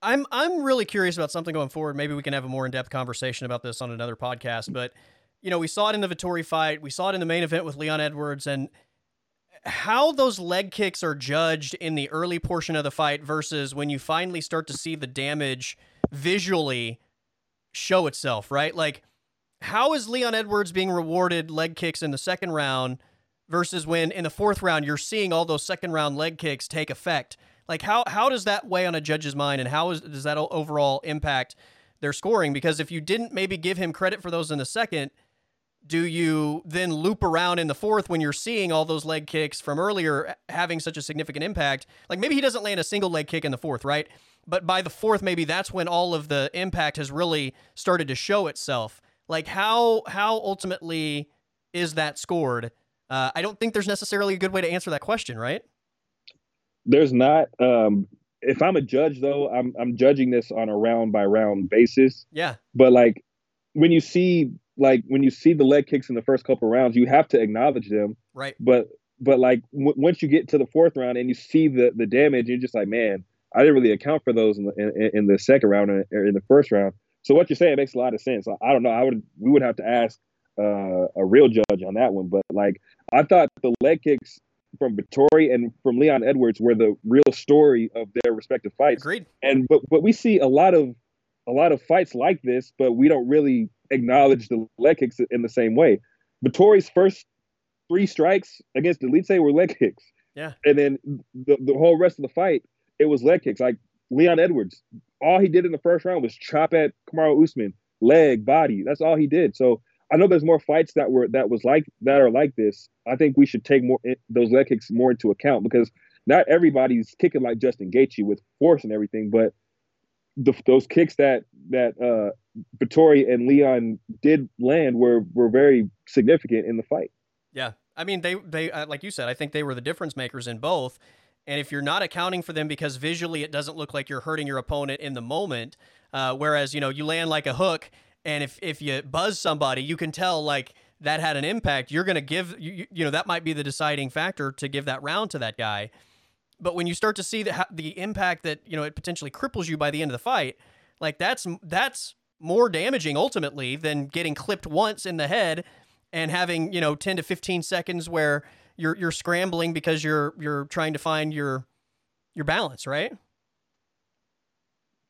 I'm really curious about something going forward. Maybe we can have a more in-depth conversation about this on another podcast. But, you know, we saw it in the Vettori fight. We saw it in the main event with Leon Edwards. And how those leg kicks are judged in the early portion of the fight versus when you finally start to see the damage visually show itself, right? Like, how is Leon Edwards being rewarded leg kicks in the second round versus when in the fourth round you're seeing all those second round leg kicks take effect? Like, how does that weigh on a judge's mind, and does that overall impact their scoring? Because if you didn't maybe give him credit for those in the second, do you then loop around in the fourth when you're seeing all those leg kicks from earlier having such a significant impact? Like, maybe he doesn't land a single leg kick in the fourth, right? But by the fourth, maybe that's when all of the impact has really started to show itself. Like, how ultimately is that scored? I don't think there's necessarily a good way to answer that question, right? There's not. if I'm a judge, though, I'm judging this on a round by round basis. Yeah. But like when you see the leg kicks in the first couple of rounds, you have to acknowledge them. Right. But like once you get to the fourth round and you see the damage, you're just like, man, I didn't really account for those in the second round or in the first round. So what you're saying makes a lot of sense. I don't know. We would have to ask a real judge on that one. But like I thought the leg kicks from Vettori and from Leon Edwards were the real story of their respective fights. Agreed. And but we see a lot of fights like this, but we don't really acknowledge the leg kicks in the same way. Vettori's first 3 strikes against Elite were leg kicks. Yeah. And then the whole rest of the fight, it was leg kicks. Like Leon Edwards, all he did in the first round was chop at Kamaru Usman, leg, body. That's all he did. So I know there's more fights that are like this. I think we should take those leg kicks more into account, because not everybody's kicking like Justin Gaethje with force and everything, but those kicks that Vettori and Leon did land were very significant in the fight. Yeah, I mean they like you said, I think they were the difference makers in both. And if you're not accounting for them, because visually it doesn't look like you're hurting your opponent in the moment, whereas you land like a hook, and if you buzz somebody, you can tell like that had an impact. You're going to give that might be the deciding factor to give that round to that guy. But when you start to see the impact that it potentially cripples you by the end of the fight, like that's more damaging ultimately than getting clipped once in the head and having 10 to 15 seconds where you're scrambling because you're trying to find your balance, right?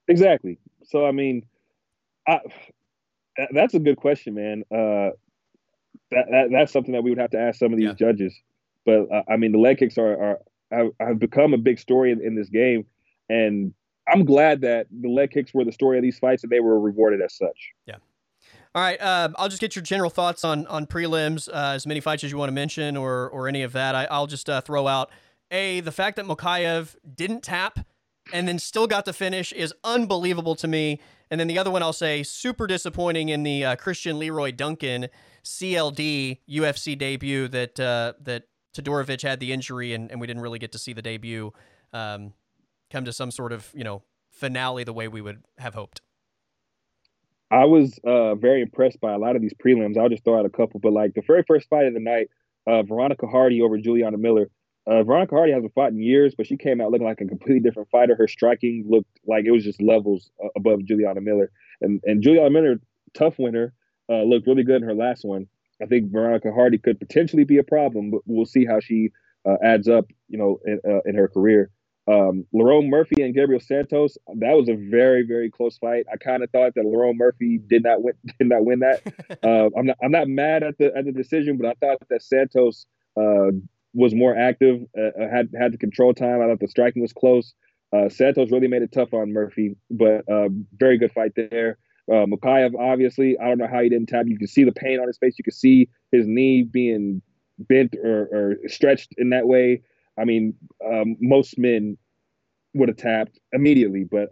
Exactly. So I mean, that's a good question, man. That's something that we would have to ask some of these judges. But I mean, the leg kicks have become a big story in this game, and I'm glad that the leg kicks were the story of these fights and they were rewarded as such. Yeah. All right, I'll just get your general thoughts on prelims, as many fights as you want to mention or any of that. I'll just throw out, the fact that Mokaev didn't tap and then still got the finish is unbelievable to me. And then the other one I'll say, super disappointing in the Christian Leroy Duncan CLD UFC debut that Todorovic had the injury and we didn't really get to see the debut come to some sort of finale the way we would have hoped. I was very impressed by a lot of these prelims. I'll just throw out a couple, but like the very first fight of the night, Veronica Hardy over Juliana Miller. Veronica Hardy hasn't fought in years, but she came out looking like a completely different fighter. Her striking looked like it was just levels above Juliana Miller. And Juliana Miller, tough winner, looked really good in her last one. I think Veronica Hardy could potentially be a problem, but we'll see how she adds up, in her career. Lerone Murphy and Gabriel Santos, that was a very, very close fight. I kind of thought that Lerone Murphy did not win that. I'm not mad at the decision, but I thought that Santos was more active, had the control time. I thought the striking was close. Santos really made it tough on Murphy, but very good fight there. Mokaev, obviously, I don't know how he didn't tap. You can see the pain on his face. You can see his knee being bent or stretched in that way. I mean, most men would have tapped immediately, but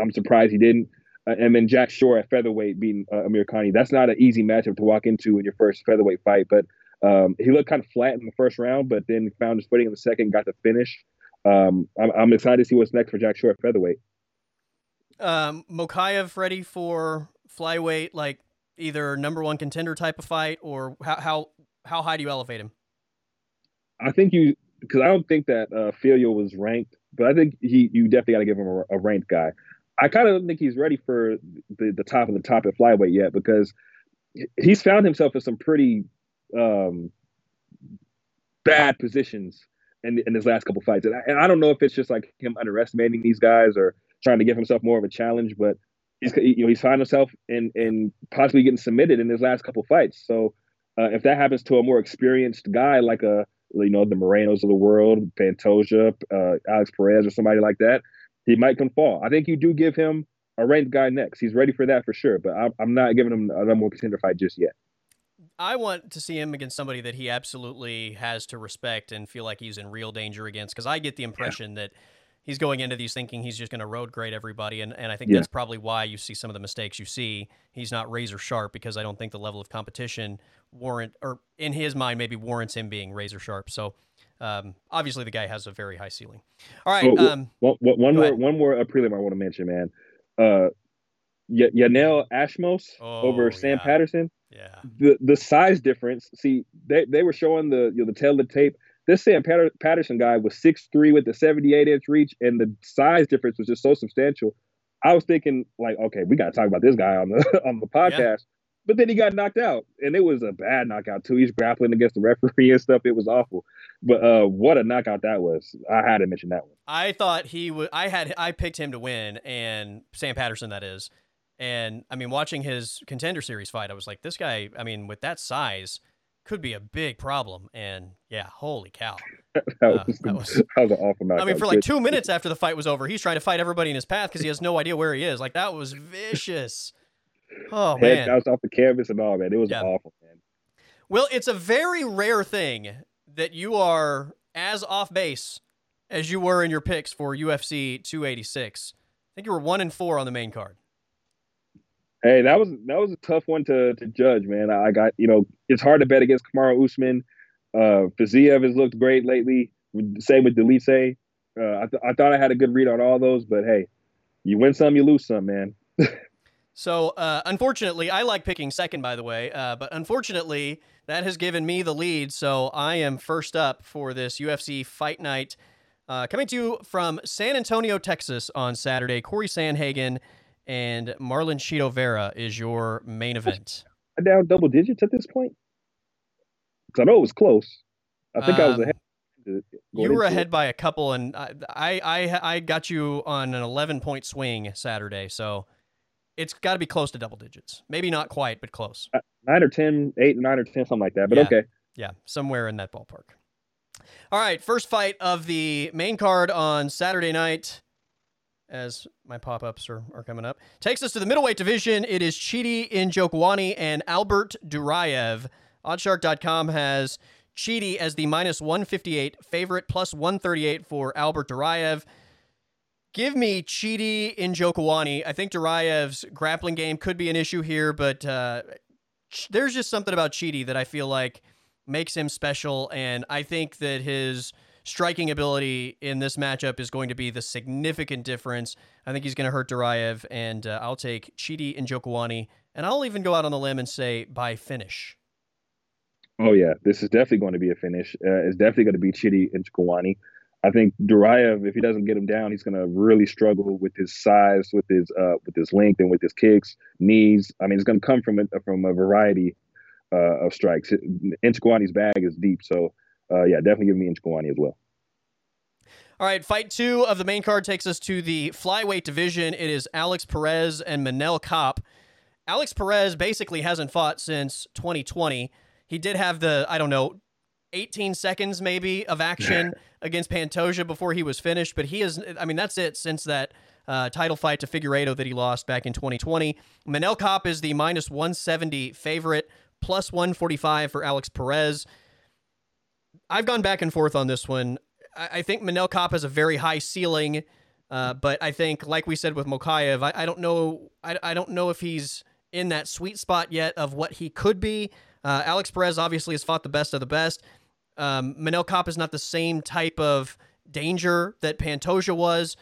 I'm surprised he didn't. And then Jack Shore at featherweight beating Amir Khani. That's not an easy matchup to walk into in your first featherweight fight, but he looked kind of flat in the first round, but then found his footing in the second, got the finish. I'm excited to see what's next for Jack Shore at featherweight. Mokaev ready for flyweight, like either number one contender type of fight, or how high do you elevate him? I think because I don't think that Filio was ranked, but I think you definitely got to give him a ranked guy. I kind of don't think he's ready for the top of the top at flyweight yet, because he's found himself in some pretty bad positions in his last couple fights. And I don't know if it's just like him underestimating these guys or trying to give himself more of a challenge, but he's found himself in possibly getting submitted in his last couple fights. So if that happens to a more experienced guy like the Morenos of the world, Pantoja, Alex Perez, or somebody like that, he might come fall. I think you do give him a ranked guy next. He's ready for that for sure, but I'm not giving him a number one contender fight just yet. I want to see him against somebody that he absolutely has to respect and feel like he's in real danger against, because I get the impression that he's going into these thinking he's just going to road grade everybody, and I think that's probably why you see some of the mistakes you see. He's not razor sharp, because I don't think the level of competition warrants him being razor sharp. So Obviously the guy has a very high ceiling. All right. Oh, one more prelim I want to mention, man. Yanel Ashmos over Sam Patterson. Yeah. The size difference. See, they were showing the tail of the tape. This Sam Patterson guy was 6'3" with the 78-inch reach, and the size difference was just so substantial. I was thinking, like, okay, we got to talk about this guy on the podcast. Yeah. But then he got knocked out, and it was a bad knockout, too. He's grappling against the referee and stuff. It was awful. But what a knockout that was. I had to mention that one. I thought he would. I picked him to win, and Sam Patterson, that is. And, I mean, watching his Contender Series fight, I was like, this guy, I mean, with that size, could be a big problem. And, yeah, holy cow. That was an awful knockout. I mean, for like 2 minutes after the fight was over, he's trying to fight everybody in his path because he has no idea where he is. Like, that was vicious. Oh, man. I was off the canvas and all, man. It was awful, man. Well, it's a very rare thing that you are as off base as you were in your picks for UFC 286. I think you were 1-4 on the main card. Hey, that was a tough one to judge, man. I got, it's hard to bet against Kamaru Usman. Fiziev has looked great lately. Same with Delice. I thought I had a good read on all those, but hey, you win some, you lose some, man. So, unfortunately, I like picking second, by the way, but unfortunately, that has given me the lead, so I am first up for this UFC Fight Night. Coming to you from San Antonio, Texas on Saturday, Cory Sandhagen and Marlon Chito Vera is your main event. I'm down double digits at this point? Because I know it was close. I think I was ahead. You were ahead by a couple, and I got you on an 11-point swing Saturday, so... It's got to be close to double digits. Maybe not quite, but close. 9 or 10, something like that, but yeah. Okay. Yeah, somewhere in that ballpark. All right, first fight of the main card on Saturday night, as my pop-ups are coming up, takes us to the middleweight division. It is Chidi Njokuani and Albert Durayev. Oddshark.com has Chidi as the -158 favorite, +138 for Albert Durayev. Give me Chidi Njokuani. I think Durayev's grappling game could be an issue here, but there's just something about Chidi that I feel like makes him special, and I think that his striking ability in this matchup is going to be the significant difference. I think he's going to hurt Durayev, and I'll take Chidi Njokuani, and I'll even go out on the limb and say by finish. Oh, yeah. This is definitely going to be a finish. It's definitely going to be Chidi Njokuani. I think Durayev, if he doesn't get him down, he's going to really struggle with his size, with his length, and with his kicks, knees. I mean, it's going to come from a variety of strikes. Njokuani's bag is deep, so definitely give me Njokuani as well. All right, fight 2 of the main card takes us to the flyweight division. It is Alex Perez and Manel Kape. Alex Perez basically hasn't fought since 2020. He did have 18 seconds maybe of action against Pantoja before he was finished, but that's it since that title fight to Figueiredo that he lost back in 2020. Manel Kape is the -170 favorite, +145 for Alex Perez. I've gone back and forth on this one. I think Manel Kape has a very high ceiling, but I think, like we said with Mokaev, I don't know if he's in that sweet spot yet of what he could be. Alex Perez obviously has fought the best of the best. Manel Kape is not the same type of danger that Pantoja was.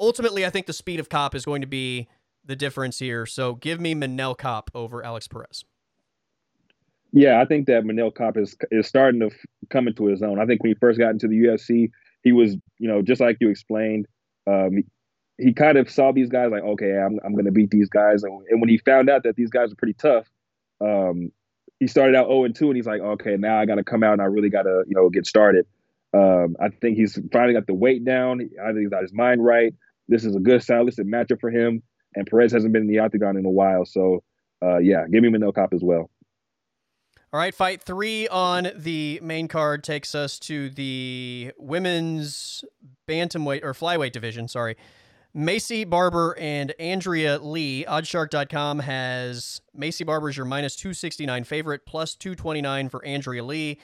Ultimately, I think the speed of Kape is going to be the difference here. So give me Manel Kape over Alex Perez. Yeah, I think that Manel Kape is starting to come into his own. I think when he first got into the UFC, he was, just like you explained, he kind of saw these guys like, okay, I'm going to beat these guys. And when he found out that these guys are pretty tough, he started out 0-2, and he's like, okay, now I got to come out and I really got to, get started. I think he's finally got the weight down. I think he's got his mind right. This is a good, stylistic matchup for him. And Perez hasn't been in the octagon in a while. So, give me Manel Kape as well. All right, fight 3 on the main card takes us to the women's bantamweight or flyweight division. Sorry. Macy Barber and Andrea Lee. Oddshark.com has Macy Barber as your -269 favorite, +229 for Andrea Lee.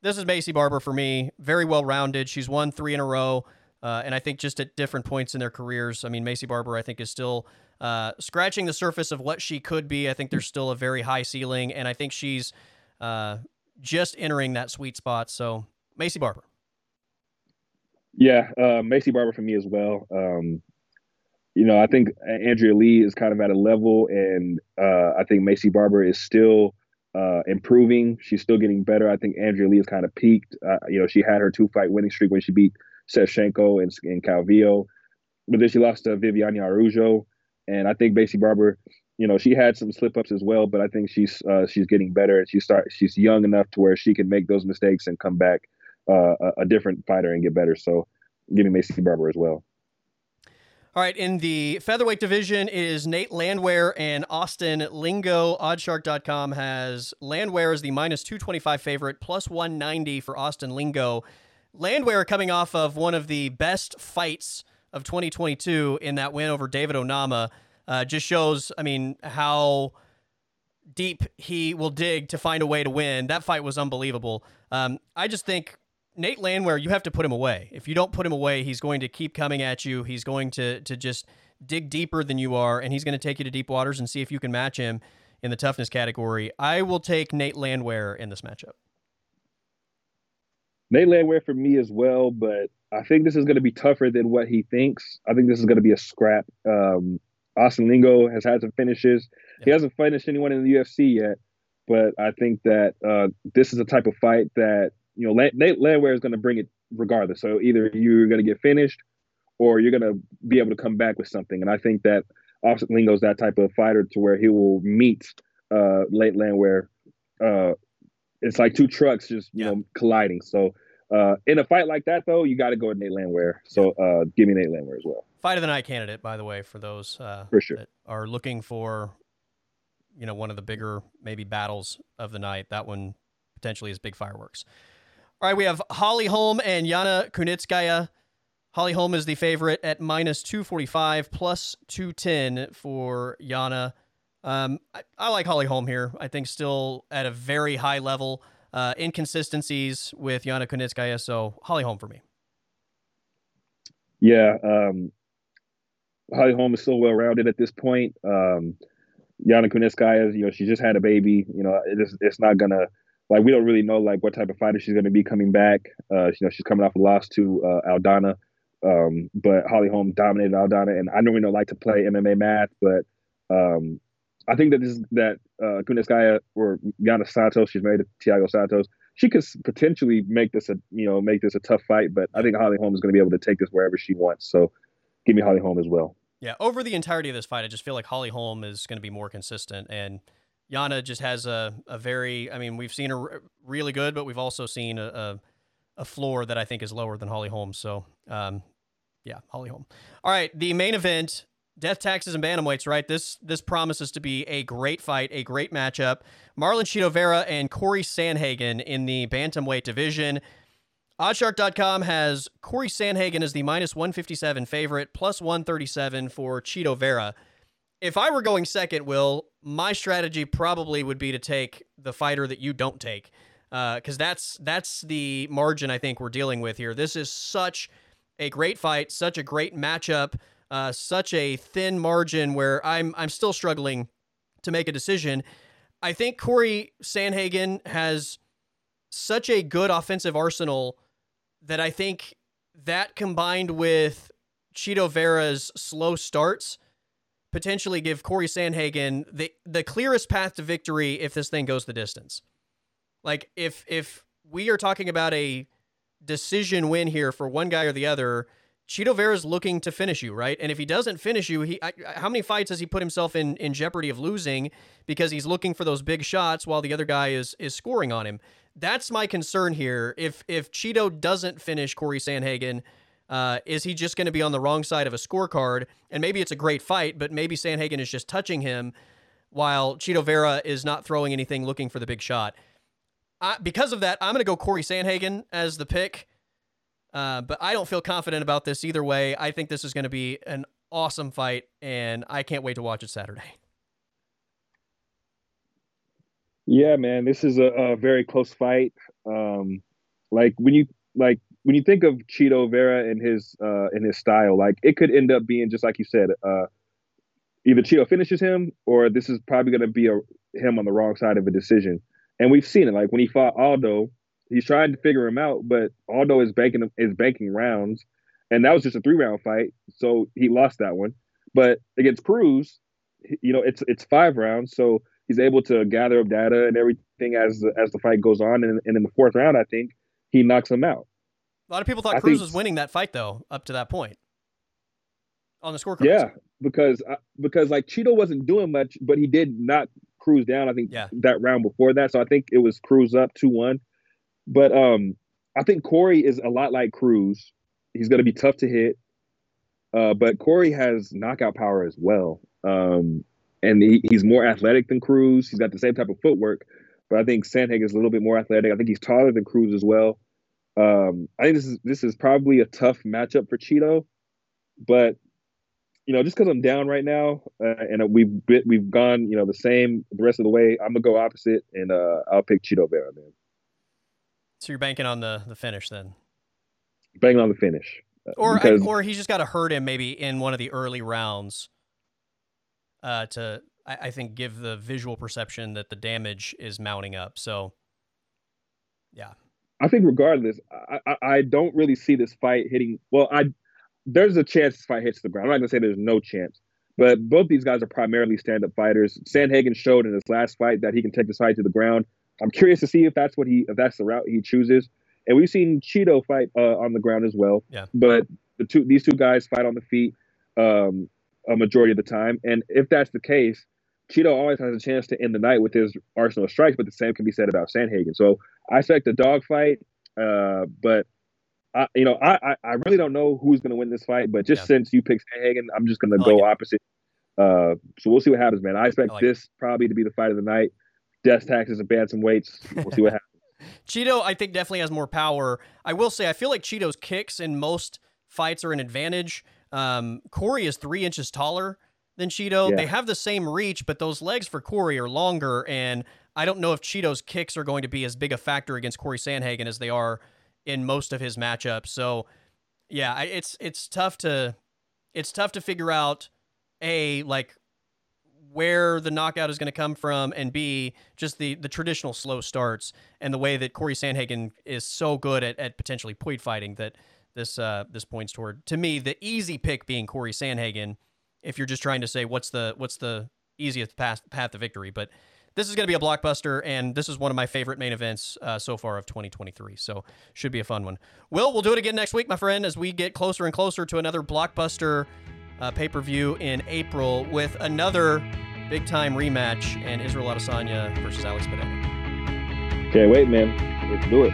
This is Macy Barber for me. Very well-rounded. She's won 3 in a row, and I think just at different points in their careers. I mean, Macy Barber, I think, is still scratching the surface of what she could be. I think there's still a very high ceiling, and I think she's just entering that sweet spot. So Macy Barber. Yeah, Macy Barber for me as well. You know, I think Andrea Lee is kind of at a level, and I think Macy Barber is still improving. She's still getting better. I think Andrea Lee has kind of peaked. You know, she had her 2-fight winning streak when she beat Shevchenko and Calvillo. But then she lost to Viviane Araújo. And I think Macy Barber, you know, she had some slip-ups as well, but I think she's getting better. And she's young enough to where she can make those mistakes and come back a different fighter and get better. So give me Macy Barber as well. All right, in the featherweight division is Nate Landwehr and Austin Lingo. Oddshark.com has Landwehr as the minus 225 favorite, plus 190 for Austin Lingo. Landwehr coming off of one of the best fights of 2022 in that win over David Onama. Just shows, I mean, how deep he will dig to find a way to win. That fight was unbelievable. I just think Nate Landwehr, you have to put him away. If you don't put him away, he's going to keep coming at you. He's going to just dig deeper than you are, and he's going to take you to deep waters and see if you can match him in the toughness category. I will take Nate Landwehr in this matchup. Nate Landwehr for me as well, but I think this is going to be tougher than what he thinks. I think this is going to be a scrap. Austin Lingo has had some finishes. Yeah. He hasn't finished anyone in the UFC yet, but I think that this is a type of fight that, you know, Nate Landwehr is going to bring it regardless. So either you're going to get finished or you're going to be able to come back with something. And I think that Austin Lingo is that type of fighter to where he will meet Nate Landwehr. It's like two trucks just, you know, colliding. So in a fight like that, though, you got to go with Nate Landwehr. So give me Nate Landwehr as well. Fight of the night candidate, by the way, for those for sure that are looking for, you know, one of the bigger maybe battles of the night. That one potentially is big fireworks. All right, we have Holly Holm and Yana Kunitskaya. Holly Holm is the favorite at minus 245, plus 210 for Yana. I like Holly Holm here. I think still at a very high level. Inconsistencies with Yana Kunitskaya, so Holly Holm for me. Yeah, Holly Holm is so well-rounded at this point. Yana Kunitskaya, you know, she just had a baby. You know, it's not going to, like, we don't really know, like, what type of fighter she's going to be coming back. You know, she's coming off a loss to Aldana, but Holly Holm dominated Aldana, and I know we don't like to play MMA math, but I think that Kunitskaya or Yana Santos, she's married to Thiago Santos, she could potentially make this a tough fight, but I think Holly Holm is going to be able to take this wherever she wants. So give me Holly Holm as well. Yeah, over the entirety of this fight, I just feel like Holly Holm is going to be more consistent, and Yana just has a very, I mean, we've seen her really good, but we've also seen a floor that I think is lower than Holly Holm. So yeah, Holly Holm. All right, the main event. Death, taxes, and bantamweights, right? This promises to be a great fight, a great matchup. Marlon Chito Vera and Cory Sandhagen in the bantamweight division. Oddshark.com has Cory Sandhagen as the minus 157 favorite, plus 137 for Chito Vera. If I were going second, Will, my strategy probably would be to take the fighter that you don't take, because that's the margin I think we're dealing with here. This is such a great fight, such a great matchup. Such a thin margin where I'm still struggling to make a decision. I think Cory Sandhagen has such a good offensive arsenal that I think that combined with Chito Vera's slow starts potentially give Cory Sandhagen the clearest path to victory if this thing goes the distance. Like if we are talking about a decision win here for one guy or the other, Chito Vera's looking to finish you, right? And if he doesn't finish you, how many fights has he put himself in jeopardy of losing because he's looking for those big shots while the other guy is scoring on him? That's my concern here. If Chito doesn't finish Cory Sandhagen, is he just going to be on the wrong side of a scorecard? And maybe it's a great fight, but maybe Sandhagen is just touching him while Chito Vera is not throwing anything looking for the big shot. Because of that, I'm going to go Cory Sandhagen as the pick. But I don't feel confident about this either way. I think this is going to be an awesome fight, and I can't wait to watch it Saturday. Yeah, man, this is a very close fight. Like when you think of Chito Vera and his style, like it could end up being just like you said, either Chito finishes him, or this is probably going to be him on the wrong side of a decision. And we've seen it, like when he fought Aldo. He's trying to figure him out, but Aldo is banking rounds, and that was just a 3-round fight, so he lost that one. But against Cruz, you know, it's 5 rounds, so he's able to gather up data and everything as the fight goes on, and in the 4th round, I think he knocks him out. A lot of people thought Cruz was winning that fight, though, up to that point on the scorecard. Yeah, because like Chito wasn't doing much, but he did knock Cruz down. I think that round before that, so I think it was Cruz up 2-1. But I think Cory is a lot like Cruz. He's going to be tough to hit, but Cory has knockout power as well. And he's more athletic than Cruz. He's got the same type of footwork, but I think Sandhagen is a little bit more athletic. I think he's taller than Cruz as well. I think this is probably a tough matchup for Chito, but you know, just because I'm down right now and we've gone, you know, the same the rest of the way, I'm gonna go opposite, and I'll pick Chito Vera, man. So you're banking on the finish then? Banking on the finish, or he's just got to hurt him maybe in one of the early rounds to I think give the visual perception that the damage is mounting up. So yeah. I think regardless, I don't really see this fight hitting. Well, there's a chance this fight hits the ground. I'm not going to say there's no chance, but both these guys are primarily stand-up fighters. Sandhagen showed in his last fight that he can take this fight to the ground. I'm curious to see if that's the route he chooses. And we've seen Chito fight on the ground as well. Yeah. But these two guys fight on the feet a majority of the time. And if that's the case, Chito always has a chance to end the night with his arsenal of strikes, but the same can be said about Sandhagen. So I expect a dogfight, but I really don't know who's going to win this fight. But just since you picked Sandhagen, I'm just going to go opposite. So we'll see what happens, man. I expect this probably to be the fight of the night. Death taxes and bantamweights. We'll see what happens. Chito, I think, definitely has more power. I will say, I feel like Chito's kicks in most fights are an advantage. Cory is 3 inches taller than Chito. Yeah. They have the same reach, but those legs for Cory are longer, and I don't know if Chito's kicks are going to be as big a factor against Cory Sandhagen as they are in most of his matchups. So, yeah, it's tough to figure out where the knockout is going to come from, and B, just the traditional slow starts and the way that Cory Sandhagen is so good at potentially point fighting that this points toward, to me, the easy pick being Cory Sandhagen. If you're just trying to say what's the easiest path to victory, but this is going to be a blockbuster, and this is one of my favorite main events so far of 2023. So should be a fun one. Will, we'll do it again next week, my friend, as we get closer and closer to another blockbuster pay-per-view in April with another big-time rematch and Israel Adesanya versus Alex Perez. Can't wait, man. Let's do it.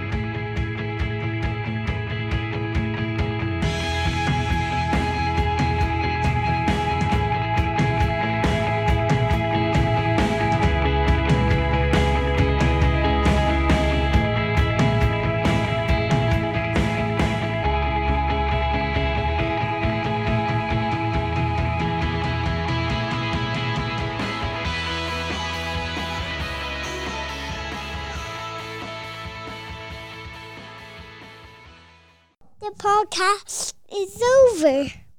Podcast is over.